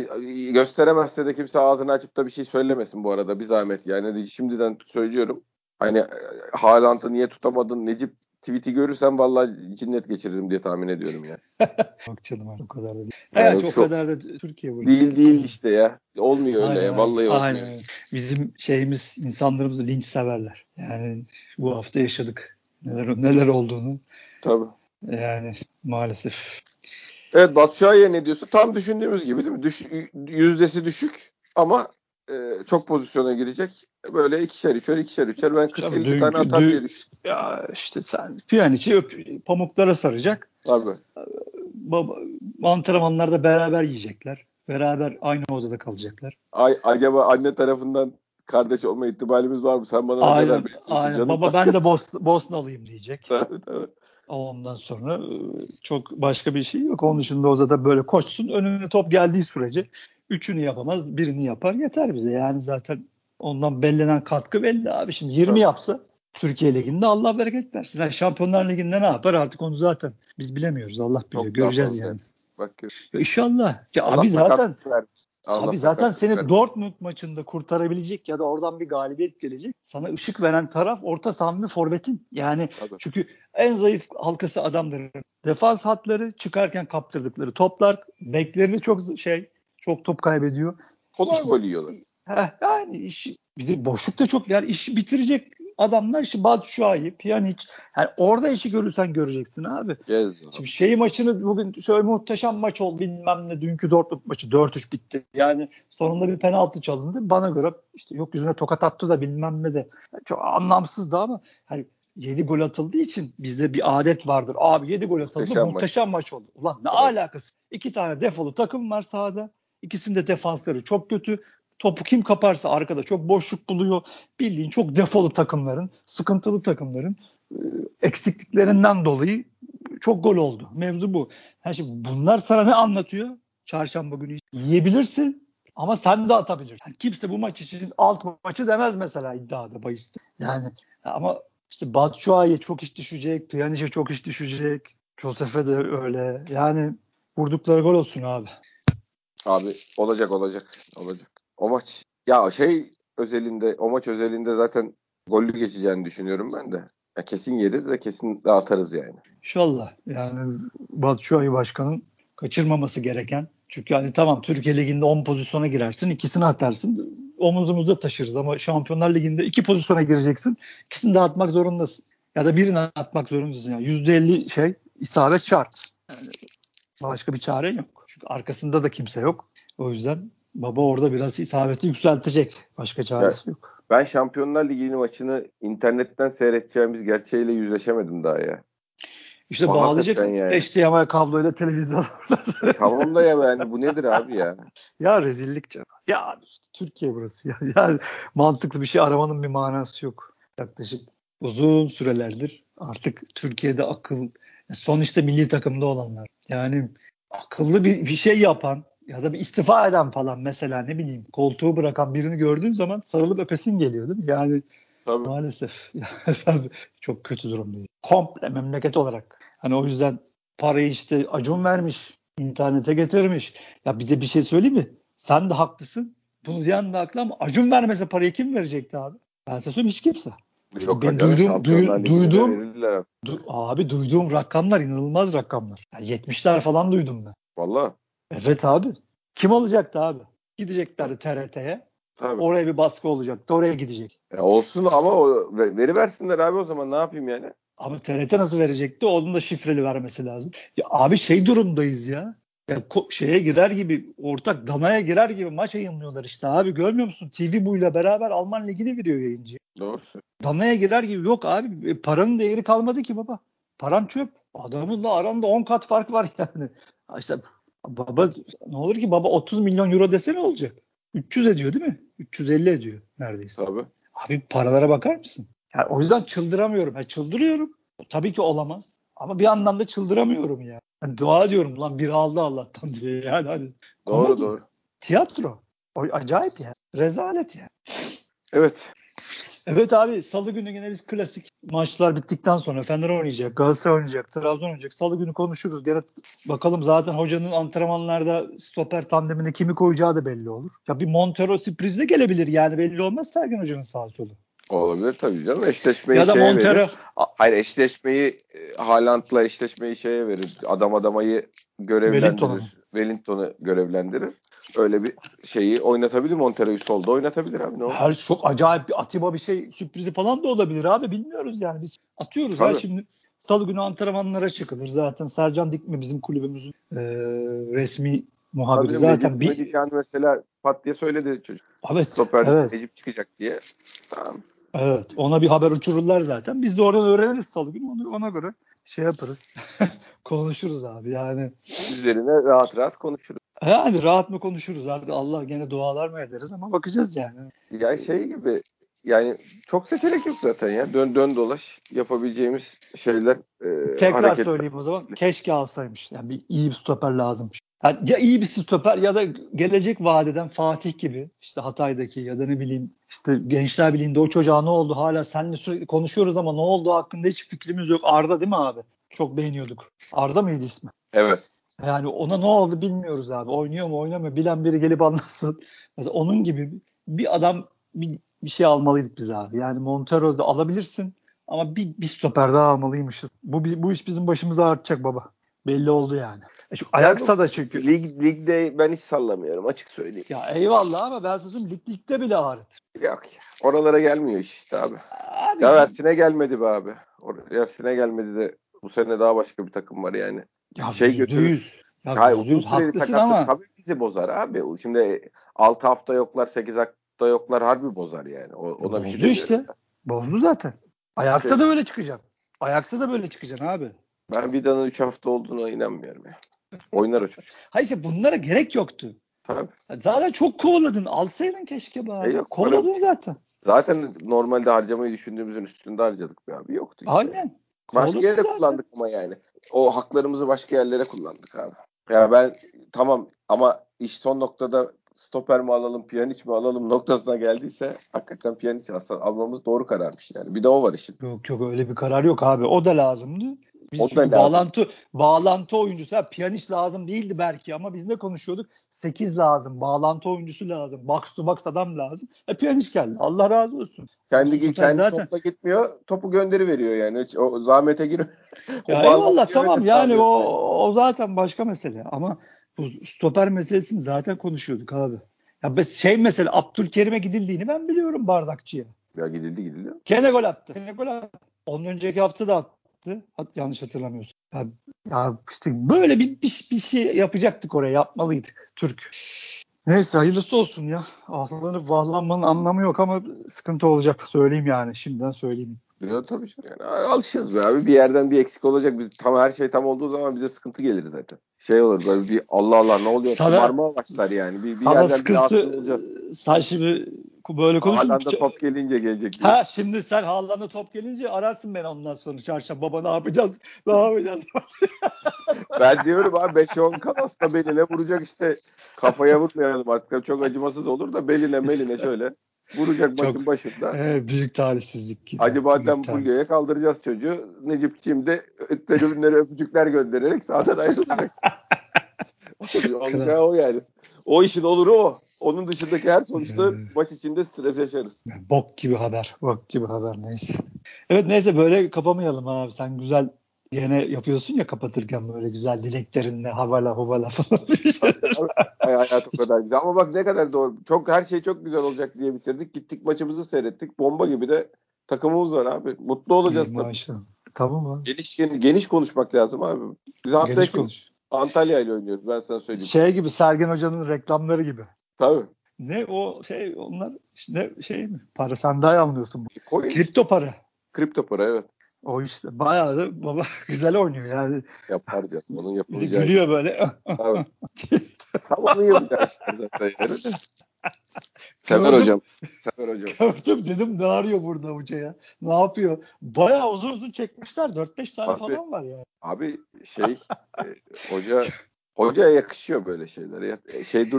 Yani gösteremezse de kimse ağzını açıp da bir şey söylemesin bu arada bir zahmet. Yani şimdiden söylüyorum. Hani Haaland'ı niye tutamadın Necip? Tweet'i görürsem vallahi cinnet geçiririm diye tahmin ediyorum ya. Bak canım o kadar da değil. Yani evet o kadar da Türkiye burası. Değil işte ya. Olmuyor aynen, öyle ya. Vallahi aynen. Olmuyor. Aynen. Bizim şeyimiz insanlarımızı linç severler. Yani bu hafta yaşadık. Neler olduğunu. Tabii. Yani maalesef. Evet Batshuayi'ye ne diyorsun? Tam düşündüğümüz gibi değil mi? Yüzdesi düşük ama çok pozisyona girecek. Böyle ikişer üçer ben 40-50 tane atar diye düşünüyorum. Ya işte sen Pjanić'i pamuklara saracak. Tabii. Antrenmanlarda beraber yiyecekler. Beraber aynı odada kalacaklar. Acaba anne tarafından kardeş olma ihtimalimiz var mı? Sen bana aynen, ne kadar benziyorsun canım? Baba ben de Bosnalıyım diyecek. Tabii. Ondan sonra çok başka bir şey yok. Onun dışında o zaten böyle koşsun. Önüne top geldiği sürece üçünü yapamaz, birini yapar. Yeter bize. Yani zaten ondan bellenen katkı belli abi. Şimdi 20 evet. Yapsa Türkiye Ligi'nde Allah bereket versin. Yani Şampiyonlar Ligi'nde ne yapar artık onu zaten biz bilemiyoruz. Allah biliyor. Çok göreceğiz yani. Bakıyor. Ya inşallah. Ya Allah abi zaten seni Dortmund maçında kurtarabilecek ya da oradan bir galibiyet gelecek. Sana ışık veren taraf orta sahamlı forvetin. Yani tabii. Çünkü en zayıf halkası adamların defans hatları çıkarken kaptırdıkları toplar. Beklerini çok top kaybediyor. Kolay gol yiyorlar. Yani işi bir de boşlukta çok yani işi bitirecek adamlar işte Batshuayi, Pjanić yani orada işi görürsen göreceksin abi. Yes, şimdi maçını bugün söyle muhteşem maç oldu bilmem ne dünkü Dortmund maçı 4-3 bitti. Yani sonunda bir penaltı çalındı. Bana göre işte yok yüzüne tokat attı da bilmem ne de yani çok anlamsızdı ama hani 7 gol atıldığı için bizde bir adet vardır. Abi 7 gol atıldı muhteşem maç oldu. Ulan ne alakası? 2 tane defolu takım var sahada. İkisinin de defansları çok kötü. Topu kim kaparsa arkada çok boşluk buluyor. Bildiğin çok defolu takımların, sıkıntılı takımların eksikliklerinden dolayı çok gol oldu. Mevzu bu. Yani şimdi bunlar sana ne anlatıyor? Çarşamba günü yiyebilirsin ama sen de atabilirsin. Yani kimse bu maç için alt maçı demez mesela iddiada, bahiste. Yani ama işte Batshuayi'ye çok iş düşecek, Pjanić'e çok iş düşecek, Josef'e de öyle. Yani vurdukları gol olsun abi. Abi olacak. O maç özelinde zaten gollü geçeceğini düşünüyorum ben de. Ya kesin yeriz de kesin dağıtarız yani. İnşallah. Yani Batshuayi başkanın kaçırmaması gereken. Çünkü hani tamam Türkiye Ligi'nde 10 pozisyona girersin, ikisini atarsın. Omuzumuzda taşırız ama Şampiyonlar Ligi'nde 2 pozisyona gireceksin. İkisini de atmak zorundasın. Ya da birini atmak zorundasın. Yani %50 isabet şart. Yani başka bir çare yok. Çünkü arkasında da kimse yok. O yüzden baba orada biraz isabeti yükseltecek. Başka çaresi yok. Ben Şampiyonlar Ligi'nin maçını internetten seyredeceğimiz gerçeğiyle yüzleşemedim daha ya. İşte ama bağlayacaksın yani. HDMI kabloyla televizyonlarla. Tamam da ya yani bu nedir abi ya? Ya rezillik canım. Ya işte Türkiye burası ya. Yani mantıklı bir şey aramanın bir manası yok. Yaklaşık uzun sürelerdir artık Türkiye'de sonuçta milli takımda olanlar. Yani akıllı bir şey yapan ya da bir istifa eden falan mesela ne bileyim koltuğu bırakan birini gördüğüm zaman sarılıp öpesin geliyor değil mi? Yani tabii. Maalesef çok kötü durumdayız. Komple memleket olarak. Hani o yüzden parayı işte Acun vermiş, internete getirmiş. Ya bir de bir şey söyleyeyim mi? Sen de haklısın, Bunu diyen de aklım, Acun vermese parayı kim verecekti abi? Ben size söyleyeyim, hiç kimse. Ben duyduğum rakamlar inanılmaz rakamlar. Yani 70'ler falan duydum ben. Vallahi. Evet abi. Kim alacaktı abi? Gideceklerdi TRT'ye. Tabii. Oraya bir baskı olacaktı. Oraya gidecek. Ya olsun ama o veri versinler abi o zaman, ne yapayım yani? Ama TRT nasıl verecekti? Onun da şifreli vermesi lazım. Ya abi şey durumdayız ya. Ya şeye girer gibi, ortak danaya girer gibi maç yayınlıyorlar işte abi, görmüyor musun? TV Bu'yla beraber Alman Ligi'ni veriyor yayıncı. Doğru. Danaya girer gibi. Yok abi, paranın değeri kalmadı ki baba. Paran çöp. Adamınla aranda 10 kat fark var yani. İşte baba ne olur ki baba, 30 milyon euro dese ne olacak? 300 ediyor değil mi? 350 ediyor neredeyse. Tabii. Abi paralara bakar mısın? Yani o yüzden çıldıramıyorum. Yani çıldırıyorum. Tabii ki olamaz. Ama bir anlamda çıldıramıyorum ya. Yani dua ediyorum lan, biri aldı Allah'tan diye. Yani hani doğru, doğru. Tiyatro. O acayip ya. Rezalet ya. Evet. Evet abi, salı günü yine biz klasik maçlar bittikten sonra Fener oynayacak, Galatasaray oynayacak, Trabzon oynayacak. Salı günü konuşuruz. Gene bakalım, zaten hocanın antrenmanlarda stoper tandemine kimi koyacağı da belli olur. Ya bir Montero sürpriz de gelebilir yani, belli olmaz Sergen hocanın sağ solu. Olabilir tabii canım. Eşleşmeyi ya da Montero verir. Hayır, eşleşmeyi Haaland'la eşleşmeyi şeye verir. Adam adamayı görevlendirir. Wellington'u görevlendirir. Öyle bir şeyi oynatabilir. Montero'yu solda oynatabilir abi. Ne olur? Her çok acayip bir Atiba bir şey sürprizi falan da olabilir abi. Bilmiyoruz yani. Biz atıyoruz. Ya şimdi salı günü antrenmanlara çıkılır zaten. Sercan Dikme bizim kulübümüzün resmi muhabiri abi, zaten. Necip, yani mesela pat diye söyledi çocuk. Evet. Stoper'de evet. Necip çıkacak diye. Tamam. Evet. Ona bir haber uçururlar zaten. Biz de oradan öğreniriz salı günü. Ona göre şey yaparız. Konuşuruz abi yani. Üzerine rahat rahat konuşuruz. Yani rahat mı konuşuruz artık, Allah gene dualar mı ederiz ama bakacağız yani. Ya şey gibi yani, çok seçenek yok zaten ya. Dön dolaş yapabileceğimiz şeyler. Tekrar hareketler. Söyleyeyim o zaman. Keşke alsaymış. Yani bir iyi bir stoper lazımmış. Yani ya iyi bir stoper ya da gelecek vadeden Fatih gibi, işte Hatay'daki ya da ne bileyim işte Gençler Birliği'nde o çocuğa ne oldu, hala seninle sürekli konuşuyoruz ama ne oldu hakkında hiç fikrimiz yok. Arda değil mi abi? Çok beğeniyorduk. Arda mıydı ismi? Evet. Yani ona ne oldu bilmiyoruz abi. Oynuyor mu oynamıyor, bilen biri gelip anlatsın. Mesela onun gibi bir adam bir şey almalıydık biz abi. Yani Montero'da alabilirsin ama bir stoper daha almalıymışız. Bu iş bizim başımıza artacak baba. Belli oldu yani. Şu Ayaksa da çünkü. Ligde ben hiç sallamıyorum, açık söyleyeyim. Ya eyvallah ama ben sözüm ligde bile ağrıtır. Yok ya. Oralara gelmiyor işte abi. Ya Ersin'e gelmedi be abi. Ersin'e gelmedi de bu sene daha başka bir takım var yani. Ya şey götürür. Ya hayır, uzun süreli haklısın ama. Tabii bizi bozar abi. Şimdi 6 hafta yoklar, 8 hafta yoklar, harbi bozar yani. Bozdu şey işte. Ya. Bozdu zaten. Ayaksa da böyle çıkacaksın. Ayaksa da böyle çıkacaksın abi. Ben Vida'nın 3 hafta olduğuna inanmıyorum ya. Oynar o çocuk. Hayır işte bunlara gerek yoktu. Tabii. Zaten çok kovaladın. Alsaydın keşke bari. Yok, kovaladın bana, zaten. Zaten normalde harcamayı düşündüğümüzün üstünde harcadık be abi. Yoktu işte. Aynen. Başka yere kullandık ama yani. O haklarımızı başka yerlere kullandık abi. Ya ben tamam ama iş son noktada stoper mi alalım, Pjanić mi alalım noktasına geldiyse hakikaten Pjanić almamız doğru kararmış yani. Bir de o var işin. Yok öyle bir karar yok abi. O da lazımdı. Biz o çünkü bağlantı oyuncusu. Pjanić lazım değildi belki ama biz ne konuşuyorduk? 8 lazım. Bağlantı oyuncusu lazım. Box to box adam lazım. Pjanić geldi. Allah razı olsun. Kendi zaten... topla gitmiyor. Topu gönderiveriyor yani. Hiç o zahmete girmiyor. Eyvallah tamam yani o zaten başka mesele. Ama bu stoper meselesini zaten konuşuyorduk abi. Ya şey mesela Abdülkerim'e gidildiğini ben biliyorum, bardakçıya. Ya gidildi. Gene gol attı. Ondan önceki hafta da attı. Yanlış hatırlamıyorsun. Ya işte böyle bir şey yapacaktık oraya. Yapmalıydık Türk. Neyse hayırlısı olsun ya. Ağlanıp vahlanmanın anlamı yok ama sıkıntı olacak. Söyleyeyim yani. Şimdiden söyleyeyim. Ya tabii ki. Yani alışacağız be abi. Bir yerden bir eksik olacak. Biz tam her şey tam olduğu zaman bize sıkıntı gelir zaten. Şey olur böyle bir Allah ne oluyor? Marmara başlar yani. Bir yerden sıkıntı, bir olacak. Sen şimdi böyle konuşun. Haaland'a top gelince gelecek. Diye. Ha şimdi sen Haaland'a top gelince ararsın beni ondan sonra. Çarşamba baba ne yapacağız? Ben diyorum abi 5-10 kafasına beline vuracak işte. Kafaya vurmayalım artık. Çok acımasız olur da beline şöyle. Vuracak maçın başında. Büyük talihsizlik. Hadi bazen Fulyo'ya kaldıracağız çocuğu. Necip'ciğim de tribünlere öpücükler göndererek zaten ayrılacak. Olacağı o yani. O işin oluru o. Onun dışındaki her sonuçta maç içinde stres yaşarız. Bok gibi haber neyse. Evet neyse böyle kapamayalım abi. Sen güzel gene yapıyorsun ya kapatırken böyle güzel dileklerinle havala falan bir şeyler. Hayat o kadar güzel ama bak ne kadar doğru. Çok her şey çok güzel olacak diye bitirdik. Gittik maçımızı seyrettik. Bomba gibi de takımımız var abi. Mutlu olacağız tabii. Maşallah. Tamam abi. Geniş konuşmak lazım abi. Biz haftaya Antalya ile oynuyoruz. Ben sana söyleyeyim. Şey gibi Sergen Hoca'nın reklamları gibi. Tabii. Ne o şey onlar ne şey mi? Para sandalye almıyorsun. Kripto para evet. O işte bayağı da baba güzel oynuyor yani. Yapar diyor. Onun yapılacağı. Gülüyor böyle. Evet. Tamam yapacak işte zaten. Sefer hocam. Gördüm dedim ne arıyor burada hoca ya? Ne yapıyor? Bayağı uzun çekmişler. 4-5 tane abi, falan var yani. Abi şey hocaya yakışıyor böyle şeyler.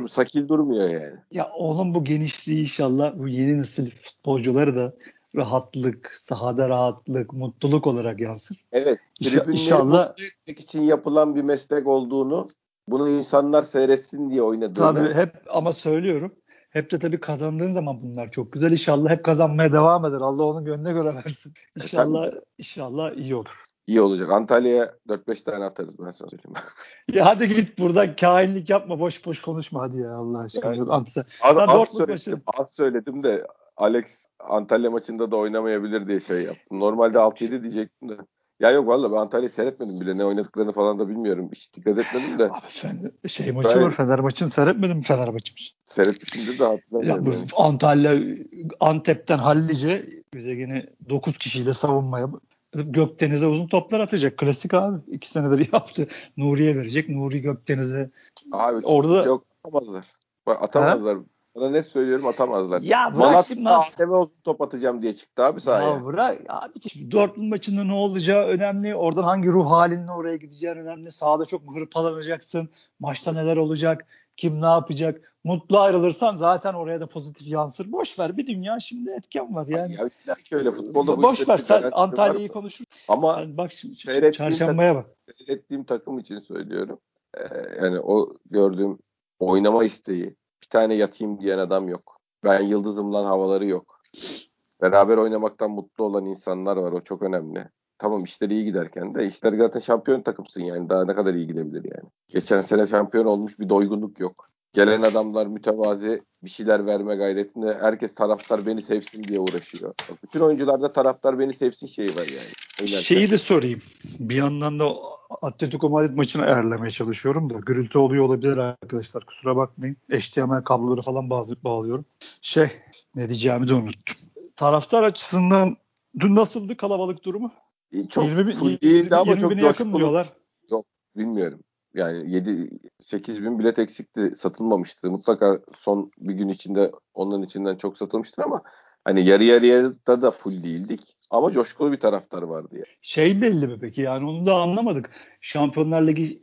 Sakil durmuyor yani. Ya onun bu genişliği inşallah bu yeni nesil futbolcuları da rahatlık, sahada rahatlık, mutluluk olarak yansır. Evet. İnşallah için yapılan bir meslek olduğunu, bunu insanlar seyretsin diye oynadığını. Tabii hep ama söylüyorum. Hep de tabii kazandığın zaman bunlar çok güzel. İnşallah hep kazanmaya devam eder. Allah onun gönlüne göre versin. İnşallah iyi olur. İyi olacak. Antalya'ya 4-5 tane atarız. Ben sana söyleyeyim. Ya hadi git buradan kahinlik yapma. Boş boş konuşma hadi ya Allah aşkına. Yani, az söyledim de Alex Antalya maçında da oynamayabilir diye şey yaptım. Normalde 6-7 diyecektim de. Ya yok valla ben Antalya'yı seyretmedim bile. Ne oynadıklarını falan da bilmiyorum. Hiç dikkat etmedim de. Abi maçı var Fenerbahçe'nin seyretmedim Fenerbahçe'miş. Seyretmişimdir de hatırlamıyorum. Yani. Antalya Antep'ten hallice bize yine 9 kişiyle savunmaya Gökten'e uzun toplar atacak. Klasik abi. 2 senedir yaptı. Nuri'ye verecek. Nuri Gökten'e. Abi orada yok atamazlar. Atamazlar. Ha? Sana ne söylüyorum atamazlar. Ya Malatya Adem'e uzun top atacağım diye çıktı abi sahaya. Ya bırak abi. Dortmund maçında ne olacağı önemli. Oradan hangi ruh halinle oraya gideceğin önemli. Sahada çok hırpalanacaksın. Maçta neler olacak? Kim ne yapacak? Mutlu ayrılırsan zaten oraya da pozitif yansır. Boş ver bir dünya şimdi etken var yani. Ya şöyle futbolda boş ver sen Antalya'yı konuşursun. Ama yani bak şimdi çarşambaya bak. Seyrettiğim takım için söylüyorum. Yani o gördüğüm oynama isteği. Bir tane yatayım diyen adam yok. Ben yıldızımdan havaları yok. Beraber oynamaktan mutlu olan insanlar var. O çok önemli. Tamam işler iyi giderken de işler zaten şampiyon takımsın yani. Daha ne kadar iyi gidebilir yani. Geçen sene şampiyon olmuş bir doygunluk yok. Gelen adamlar mütevazi bir şeyler verme gayretinde. Herkes taraftar beni sevsin diye uğraşıyor. Bütün oyuncularda taraftar beni sevsin şeyi var yani. Oynarken. Şeyi de sorayım. Bir yandan da Atletico Madrid maçını ayarlamaya çalışıyorum da gürültü oluyor olabilir arkadaşlar kusura bakmayın. HDMI kabloları falan bağlıyorum. Ne diyeceğimi de unuttum. Taraftar açısından dün nasıldı kalabalık durumu? Çok 20 değildi ama çok coşkulu. Yok bilmiyorum. Yani 7-8 bin bilet eksikti satılmamıştı. Mutlaka son bir gün içinde onların içinden çok satılmıştır ama hani yarı yarıya da full değildik. Ama coşkulu bir taraftar vardı ya. Belli mi peki? Yani onu da anlamadık. Şampiyonlar Ligi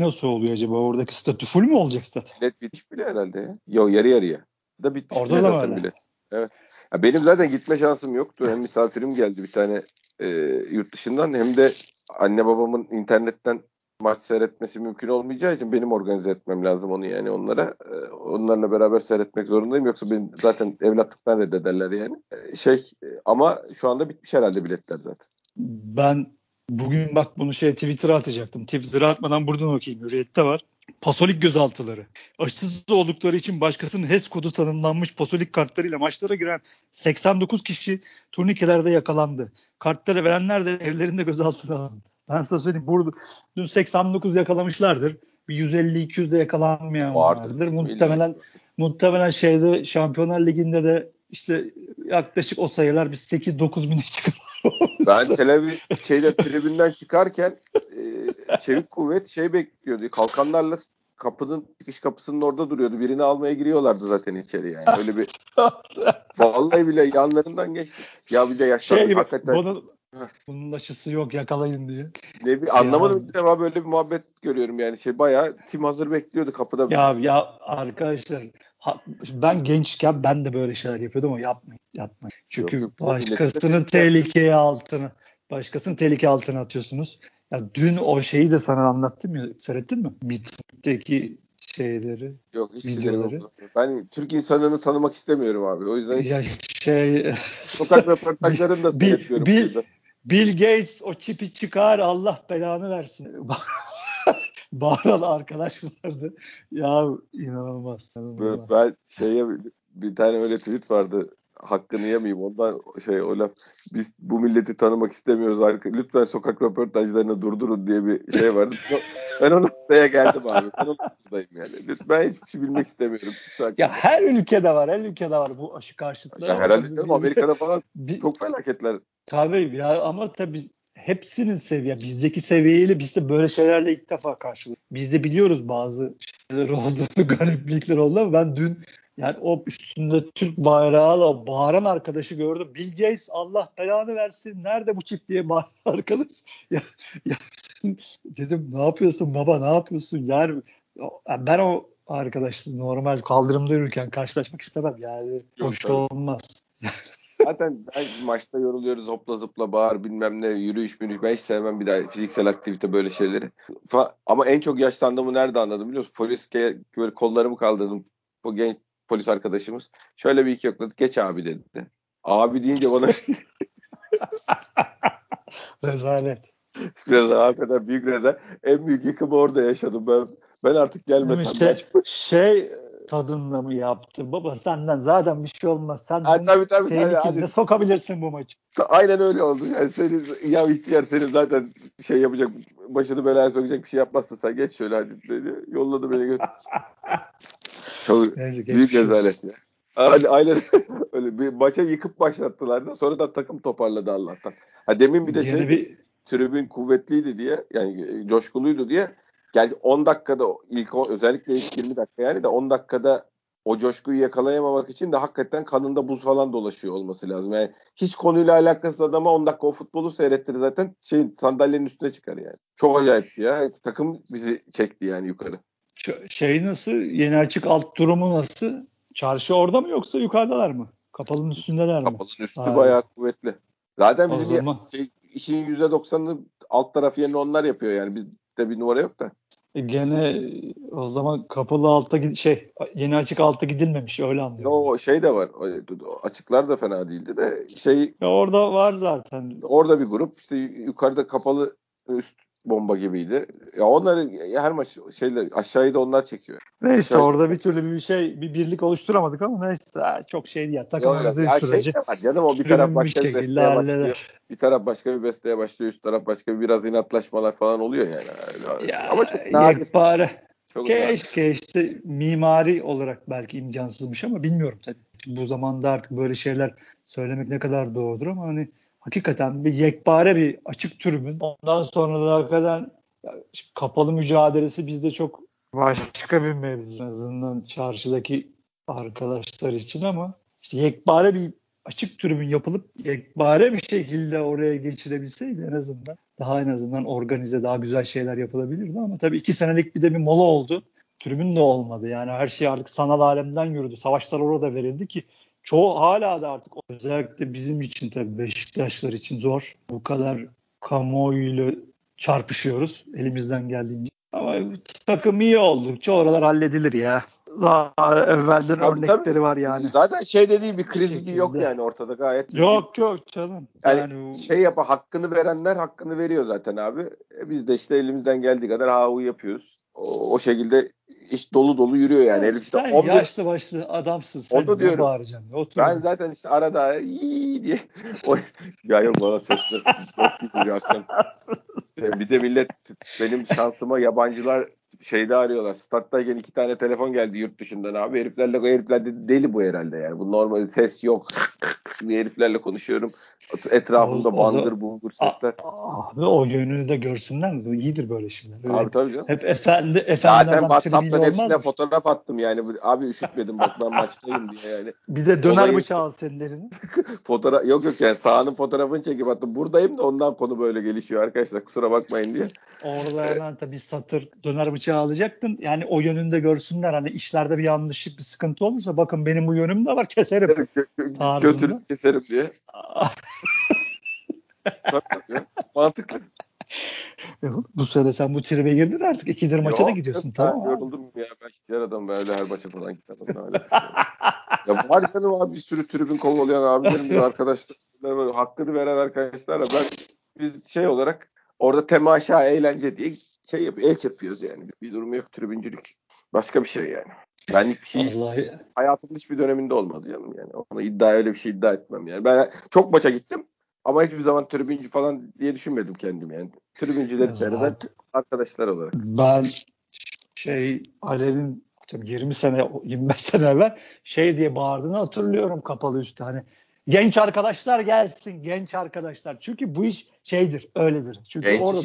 nasıl oluyor acaba? Oradaki statü full mü olacak statü? Bilet bitmiş bile herhalde ya. Yok yarı yarıya. Da bitmiş orada bile da zaten bilet. Evet. Ya benim zaten gitme şansım yoktu. Hem misafirim geldi bir tane yurt dışından hem de anne babamın internetten maç seyretmesi mümkün olmayacağı için benim organize etmem lazım onu yani onlara. Onlarla beraber seyretmek zorundayım. Yoksa beni zaten evlatlıktan reddederler yani. Ama şu anda bitmiş herhalde biletler zaten. Ben bugün bak bunu Twitter'a atacaktım. Twitter'a atmadan buradan okuyayım. Hürriyet'te var. Pasolik gözaltıları. Aşısız oldukları için başkasının HES kodu tanımlanmış pasolik kartlarıyla maçlara giren 89 kişi turnikelerde yakalandı. Kartları verenler de evlerinde gözaltına alındı. Ben size söyleyeyim burada dün 89 yakalamışlardır. Bir 150-200'de yakalanmayan vardır. Muhtemelen Şampiyonlar Ligi'nde de işte yaklaşık o sayılar bir 8-9 bine çıkar. Ben tribünden çıkarken çevik kuvvet bekliyordu. Kalkanlarla çıkış kapısının orada duruyordu. Birini almaya giriyorlardı zaten içeri yani. Öyle bir vallahi bile yanlarından geçti. Ya bir de yaşlar hakikaten bunun aşısı yok yakalayın diye. Ne bir anlamadım bir defa böyle bir muhabbet görüyorum yani bayağı tim hazır bekliyordu kapıda. Ya arkadaşlar ben gençken ben de böyle şeyler yapıyordum ama yapmayın. Çünkü yok, başkasının tehlike altına atıyorsunuz. Ya dün o şeyi de sana anlattım ya seyrettin mi? Mitingdeki şeyleri. Yok, hiç videoları. Ben Türk insanını tanımak istemiyorum abi. O yüzden sokak röportajlarını da seyretmiyorum. Bill Gates o çipi çıkar, Allah belanı versin. Bağıran arkadaş bunlardı. Ya inanılmaz. Ben bir tane öyle tweet vardı. Hakkını yemeyeyim. Ondan o laf, biz bu milleti tanımak istemiyoruz. Lütfen sokak röportajlarını durdurun diye bir şey vardı. Ben o noktaya geldim abi. Ben o noktadayım yani. Lütfen hiçbir şey bilmek istemiyorum. Ya her ülkede var. Her ülkede var bu aşı karşıtları. Ya herhalde canım, Amerika'da falan çok felaketler. Tabii ya, ama tabii hepsinin seviye. Bizdeki seviyeyle biz de böyle şeylerle ilk defa karşılaştık. Biz de biliyoruz bazı şeyler olduğunu, gariplikler oldu ama ben dün yani o üstünde Türk bayrağı o bağıran arkadaşı gördüm. Bill Gates Allah belanı versin, nerede bu çip diye bağıran arkadaş. Ya, dedim ne yapıyorsun baba, ne yapıyorsun? Yani ben o arkadaşla normal kaldırımda yürürken karşılaşmak istemem. Yani hoş olmaz. Zaten maçta yoruluyoruz, hopla zıpla bağır bilmem ne, yürüyüş. Ben hiç sevmem bir daha fiziksel aktivite böyle şeyleri. Ama en çok yaşlandığımı nerede anladım biliyor musun? Polis böyle kollarımı kaldırdım. O genç polis arkadaşımız şöyle bir iki yokladı. Geç abi dedi. Abi deyince bana rezalet. Hakikaten büyük rezalet. En büyük yıkımı orada yaşadım. Ben artık gelmesem. Tadınla mı yaptın? Baba senden zaten bir şey olmaz. Sen tabii, tehlikeli sokabilirsin bu maçı. Aynen öyle oldu. Yani senin, ya ihtiyar senin zaten şey yapacak, başını belaya sokacak bir şey yapmazsa sen geç şöyle hadi dedi. Yolladı beni götür. Çok neyse, büyük rezalet ya. Aynen öyle bir maça yıkıp başlattılar da sonra da takım toparladı Allah'tan. Ha demin bir de tribün kuvvetliydi diye, yani coşkuluydu diye. Yani 10 dakikada özellikle ilk 20 dakika yani de 10 dakikada o coşkuyu yakalayamamak için de hakikaten kanında buz falan dolaşıyor olması lazım. Yani hiç konuyla alakasız adama 10 dakika o futbolu seyrettir zaten sandalyenin üstüne çıkar yani. Çok acayipti ya. Takım bizi çekti yani yukarı. Nasıl? Yenerçik alt durumu nasıl? Çarşı orada mı yoksa yukarıdalar mı? Kapalının üstündeler mi? Kapalının üstü bayağı kuvvetli. Zaten bizim işin %90'ını alt tarafı yerine onlar yapıyor yani. Bizde bir numara yok da. Gene o zaman kapalı altta yeni açık altta gidilmemiş öyle anlıyorum. O şey de var. Açıklar da fena değildi de ya orada var zaten. Orada bir grup yukarıda kapalı üst bomba gibiydi. Ya onları her maç aşağıyı da onlar çekiyor. Neyse aşağıya orada bir türlü bir birlik oluşturamadık ama neyse çok şeydi ya takımımızın süreci. Canım, o bir taraf başka bir besteye başlıyor. Bir taraf başka bir besteye başlıyor. Üst taraf başka biraz inatlaşmalar falan oluyor yani. Ya, ama çok nadir. Keşke mimari olarak belki imkansızmış ama bilmiyorum tabii. Bu zamanda artık böyle şeyler söylemek ne kadar doğrudur ama hani hakikaten bir yekpare bir açık tribün. Ondan sonra da hakikaten kapalı mücadelesi bizde çok başka bir mevzu. En azından çarşıdaki arkadaşlar için ama yekpare bir açık tribün yapılıp yekpare bir şekilde oraya geçirebilseydi en azından organize daha güzel şeyler yapılabilirdi ama tabii 2 senelik bir mola oldu. Tribün de olmadı. Yani her şey artık sanal alemden yürüdü. Savaşlar orada verildi ki çoğu hala da artık özellikle bizim için tabii Beşiktaşlar için zor. Bu kadar kamuoyuyla çarpışıyoruz elimizden geldiğince. Ama takım iyi oldukça oralar halledilir ya. Daha evvelden örnekleri var yani. Zaten dediği bir kriz bir yok yani ortada gayet. Yok canım. Yani hakkını verenler hakkını veriyor zaten abi. Biz de elimizden geldiği kadar havu yapıyoruz. O şekilde iş dolu yürüyor yani. Herif sen 11... yaşlı başlı adamsın. Sen onu diyorum. Ben zaten arada iyi diye. Ya yok bana sesler. Bir de millet benim şansıma yabancılar arıyorlar. Stat'tayken 2 tane telefon geldi yurt dışından abi. Herifler de deli bu herhalde yani. Bu normal ses yok. Heriflerle konuşuyorum. Etrafımda bandır bulgur sesler. Abi o yönünü de görsünler mi? İyidir böyle şimdi. Öyle abi tabii canım. Hep efendi zaten WhatsApp'tan hepsine fotoğraf attım yani. Abi üşütmedim bak ben maçtayım diye yani. Bir de döner bıçağı senlerini. Yok yani sahanın fotoğrafını çekip attım. Buradayım da ondan konu böyle gelişiyor arkadaşlar. Kusura bakmayın diye. Orada hemen tabii satır döner bıçağı alacaktın. Yani o yönünde görsünler. Hani işlerde bir yanlışlık, bir sıkıntı olursa bakın benim bu yönüm de var keserim. Götürüz keserim diye. Mantıklı. Bu sene sen bu tribe girdin artık. 2'dir maça da gidiyorsun. Tamam. Yoruldum ya. Ben şikayet adamım. Böyle her maça falan gitmedim. Ya var canım abi, bir sürü tribün kovalayan abilerim, arkadaşlar, hakkını veren arkadaşlarla biz şey olarak orada temaşa, eğlence diye el çırpıyoruz yani. Bir durumu yok. Tribüncülük başka bir şey yani. Benlik bir şey hayatımın hiçbir döneminde olmadı canım yani. Ona öyle bir şey iddia etmem yani. Ben çok maça gittim ama hiçbir zaman tribüncü falan diye düşünmedim kendim yani. Tribüncüleri seyreden arkadaşlar olarak. Ben Ali'nin 20 sene 25 sene evvel diye bağırdığını hatırlıyorum kapalı üstte. Hani genç arkadaşlar gelsin, genç arkadaşlar. Çünkü bu iş öyledir. Çünkü genç orada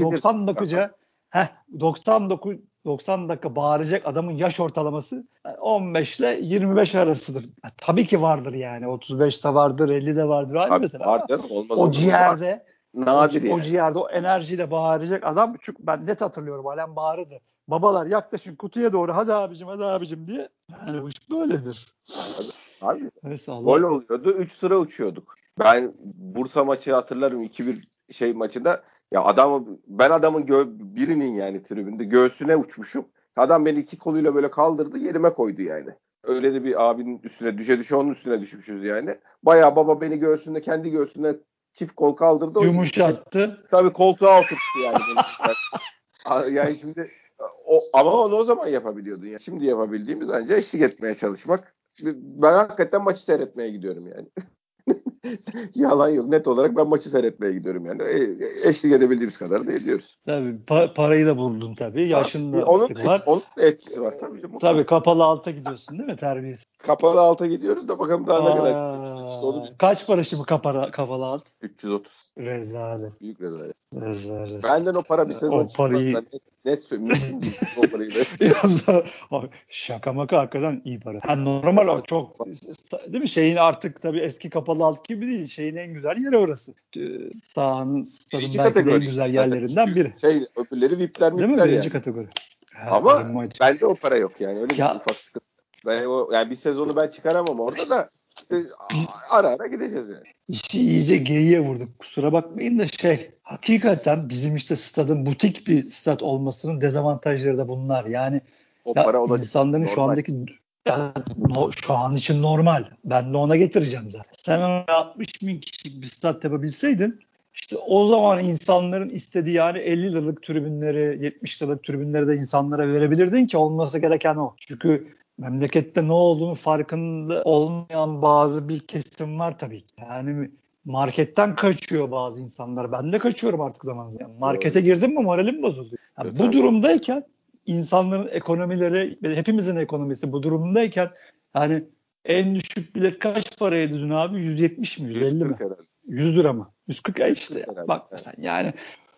90 dakika 90 dakika bağıracak adamın yaş ortalaması 15 ile 25 arasıdır. Tabii ki vardır yani. 35'te vardır, 50'de vardır. Abi mesela vardır, o ciğerde yani. O ciğerde o enerjiyle bağıracak adam, çünkü ben net hatırlıyorum Alem bağırdı. Babalar yaklaşın kutuya doğru, hadi abicim, hadi abicim diye. Yani bu iş böyledir. Abi gol oluyordu. 3 sıra uçuyorduk. Ben Bursa maçı hatırlarım, 2-1 maçında. Ya adamın birinin yani tribünde göğsüne uçmuşum. Adam beni iki koluyla böyle kaldırdı, yerime koydu yani. Öyle de bir abinin üstüne düşe onun üstüne düşmüşüz yani. Bayağı baba beni göğsünde, kendi göğsüne çift kol kaldırdı. Yumuşattı. Tabii koltuğa oturttu yani. Yani şimdi ama onu o zaman yapabiliyordun ya. Şimdi yapabildiğimiz ancak eşlik etmeye çalışmak. Ben hakikaten maçı seyretmeye gidiyorum yani. Yalan yok. Net olarak ben maçı seyretmeye gidiyorum yani. Eşlik edebildiğimiz kadar da ediyoruz. Tabii parayı da buldun tabii. Yaşın da var. Onun etkisi var tabii. Tabii kapalı alta gidiyorsun değil mi? Terbiyesiz. Kapalı alta gidiyoruz da bakalım daha ne kadar. Kaç para şimdi kapalı alt? 330. Rezalet. Büyük rezalet. Benden o para bir sezon parayı... net söylüyorsun. O parayı da. Şaka maka hakikaten iyi para. Yani normal o çok. Değil mi? Artık tabii eski kapalı alt gibi değil. En güzel yeri orası. Sahanın belki en güzel yerlerinden biri. Öbürleri VIP'ler mi? Değil mi? Birinci kategori. Ama bende o para yok yani. Öyle bir ufak sıkıntı. Yani bir sezonu ben çıkaramam orada da. Ara gideceğiz yani. İşi iyice geyiğe vurduk. Kusura bakmayın da hakikaten bizim stadın butik bir stad olmasının dezavantajları da bunlar. Yani insanların normal. Şu andaki şu an için normal. Ben de ona getireceğim zaten. Sen 60.000 kişilik bir stad yapabilseydin o zaman insanların istediği 50 liralık tribünleri, 70 liralık tribünleri de insanlara verebilirdin ki olması gereken o. Çünkü memlekette ne olduğunu farkında olmayan bazı bir kesim var tabii ki. Yani marketten kaçıyor bazı insanlar. Ben de kaçıyorum artık zamanla. Markete girdim mi moralim bozuldu. Bu durumdayken insanların ekonomileri, hepimizin ekonomisi bu durumdayken en düşük bilet kaç paraydı dün abi? 170 mi? 150 mi? 100 lira mı? 140 bak sen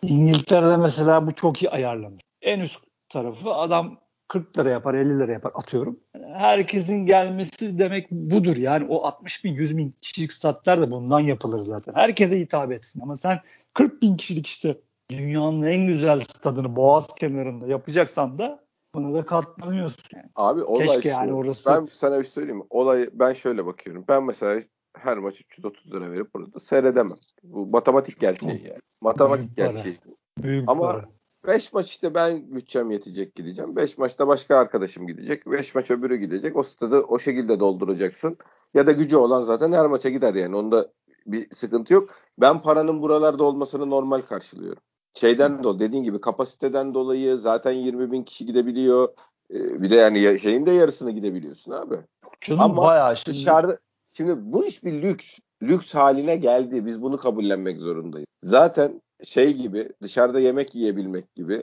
İngiltere'de mesela bu çok iyi ayarlanır. En üst tarafı adam 40 lira yapar, 50 lira yapar atıyorum. Herkesin gelmesi demek budur. Yani o 60.000, 100.000 kişilik statlar da bundan yapılır zaten. Herkese hitap etsin. Ama sen 40.000 kişilik dünyanın en güzel stadını Boğaz kenarında yapacaksan da buna da katlanıyorsun. Yani. Abi olay keşke orası. Ben sana bir şey söyleyeyim mi? Olayı ben şöyle bakıyorum. Ben mesela her maç 330 lira verip burada seyredemem. Bu matematik gerçeği yani. Matematik gerçeği. Büyük ama para. 5 maç ben bütçem yetecek gideceğim. 5 maçta başka arkadaşım gidecek. 5 maç öbürü gidecek. O stadı o şekilde dolduracaksın. Ya da gücü olan zaten her maça gider yani. Onda bir sıkıntı yok. Ben paranın buralarda olmasını normal karşılıyorum. Dolayı dediğin gibi kapasiteden dolayı zaten 20.000 kişi gidebiliyor. Bir de de yarısını gidebiliyorsun abi. Canım ama bayağı dışarıda. Şimdi bu iş bir lüks. Lüks haline geldi. Biz bunu kabullenmek zorundayız. Zaten gibi dışarıda yemek yiyebilmek gibi,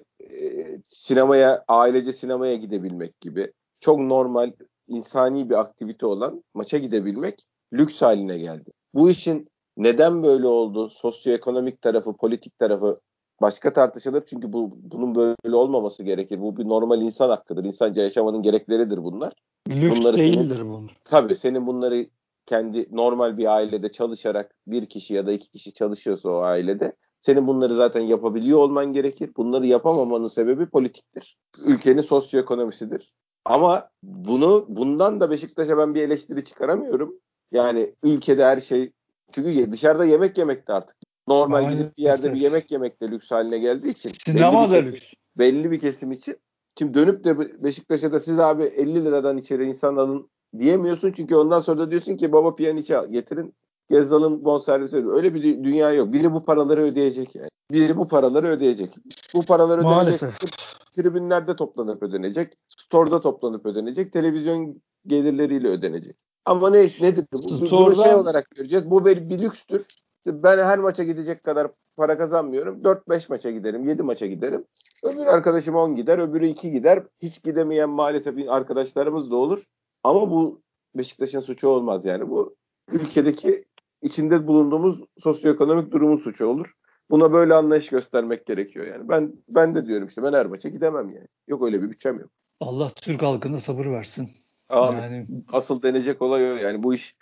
ailece sinemaya gidebilmek gibi çok normal insani bir aktivite olan maça gidebilmek lüks haline geldi. Bu işin neden böyle oldu? Sosyoekonomik tarafı, politik tarafı başka tartışılır. Çünkü bunun böyle olmaması gerekir. Bu bir normal insan hakkıdır. İnsanca yaşamanın gerekleridir bunlar. Lüks değildir bunlar. Tabii senin bunları kendi normal bir ailede çalışarak bir kişi ya da iki kişi çalışıyorsa o ailede senin bunları zaten yapabiliyor olman gerekir. Bunları yapamamanın sebebi politiktir. Ülkenin sosyoekonomisidir. Ama bundan da Beşiktaş'a ben bir eleştiri çıkaramıyorum. Yani ülkede her şey, çünkü dışarıda yemek de artık Normal aynen. Gidip bir yerde bir yemek yemek de lüks haline geldiği için. Sinema da lüks. Belli bir kesim için. Şimdi dönüp de Beşiktaş'a da siz abi 50 liradan içeri insan alın diyemiyorsun. Çünkü ondan sonra da diyorsun ki baba Pjanić'i getirin. Gezdal'ın bonservisi ödüyor. Öyle bir dünya yok. Biri bu paraları ödeyecek yani. Biri bu paraları ödeyecek. Bu paraları ödenecek. Tribünlerde toplanıp ödenecek. Store'da toplanıp ödenecek. Televizyon gelirleriyle ödenecek. Ama nedir? Bu şey olarak göreceğiz. Bu bir lükstür. Ben her maça gidecek kadar para kazanmıyorum. 4-5 maça giderim. 7 maça giderim. Öbür arkadaşım 10 gider. Öbürü 2 gider. Hiç gidemeyen maalesef arkadaşlarımız da olur. Ama bu Beşiktaş'ın suçu olmaz yani. Bu ülkedeki içinde bulunduğumuz sosyoekonomik durumun suçu olur. Buna böyle anlayış göstermek gerekiyor yani. Ben de diyorum işte ben her maça gidemem yani. Yok öyle bir bütçem yok. Allah Türk halkına sabır versin. Abi, yani asıl denecek olay o yani bu iş.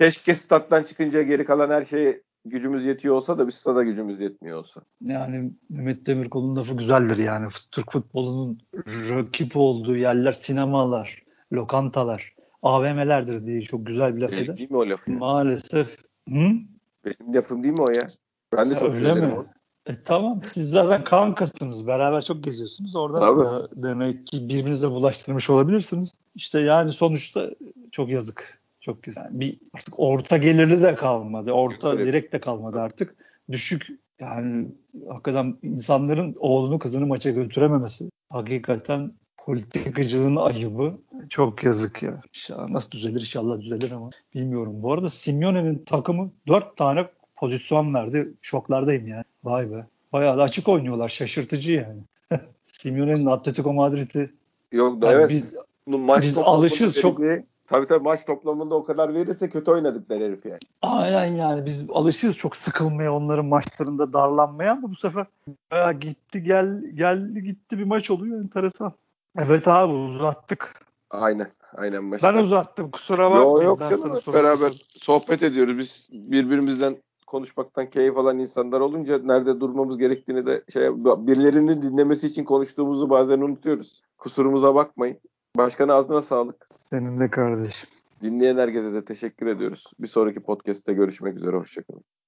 Keşke stat'tan çıkınca geri kalan her şeye gücümüz yetiyor olsa da bir stada gücümüz yetmiyor olsa. Yani Mehmet Demirkol'un lafı güzeldir yani. Türk futbolunun rakip olduğu yerler sinemalar, lokantalar. AVM'lerdir diye çok güzel bir laf eder. Değil mi o lafı? Maalesef. Hı? Benim lafım değil mi o ya? Ben de çok söylerim onu. Tamam. Siz zaten kankasınız. Beraber çok geziyorsunuz. Orada tabii. Demek ki birbirinize bulaştırmış olabilirsiniz. İşte yani sonuçta çok yazık. Çok güzel. Yani bir artık orta gelirli de kalmadı. Orta evet. Direkt de kalmadı artık. Düşük yani hakikaten insanların oğlunu kızını maça götürememesi. Hakikaten politikacılığın ayıbı. Çok yazık ya. Nasıl düzelir inşallah düzelir ama bilmiyorum. Bu arada Simeone'nin takımı 4 tane pozisyon verdi. Şoklardayım yani. Vay be. Bayağı da açık oynuyorlar. Şaşırtıcı yani. Simeone'nin Atletico Madrid'i. Yok da yani evet. Biz alışırız çok. Tabii maç toplamında o kadar verirse kötü oynadıklar herif yani. Aynen yani biz alışırız çok sıkılmaya onların maçlarında darlanmaya ama bu sefer bayağı gitti geldi gitti bir maç oluyor enteresan. Evet abi uzattık. Aynen. Başka. Ben uzattım kusura bakmayın. Yok canım beraber sohbet ediyoruz biz birbirimizden konuşmaktan keyif alan insanlar olunca nerede durmamız gerektiğini de birilerinin dinlemesi için konuştuğumuzu bazen unutuyoruz. Kusurumuza bakmayın. Başkan ağzına sağlık. Senin de kardeşim. Dinleyen herkese de teşekkür ediyoruz. Bir sonraki podcast'te görüşmek üzere hoşçakalın.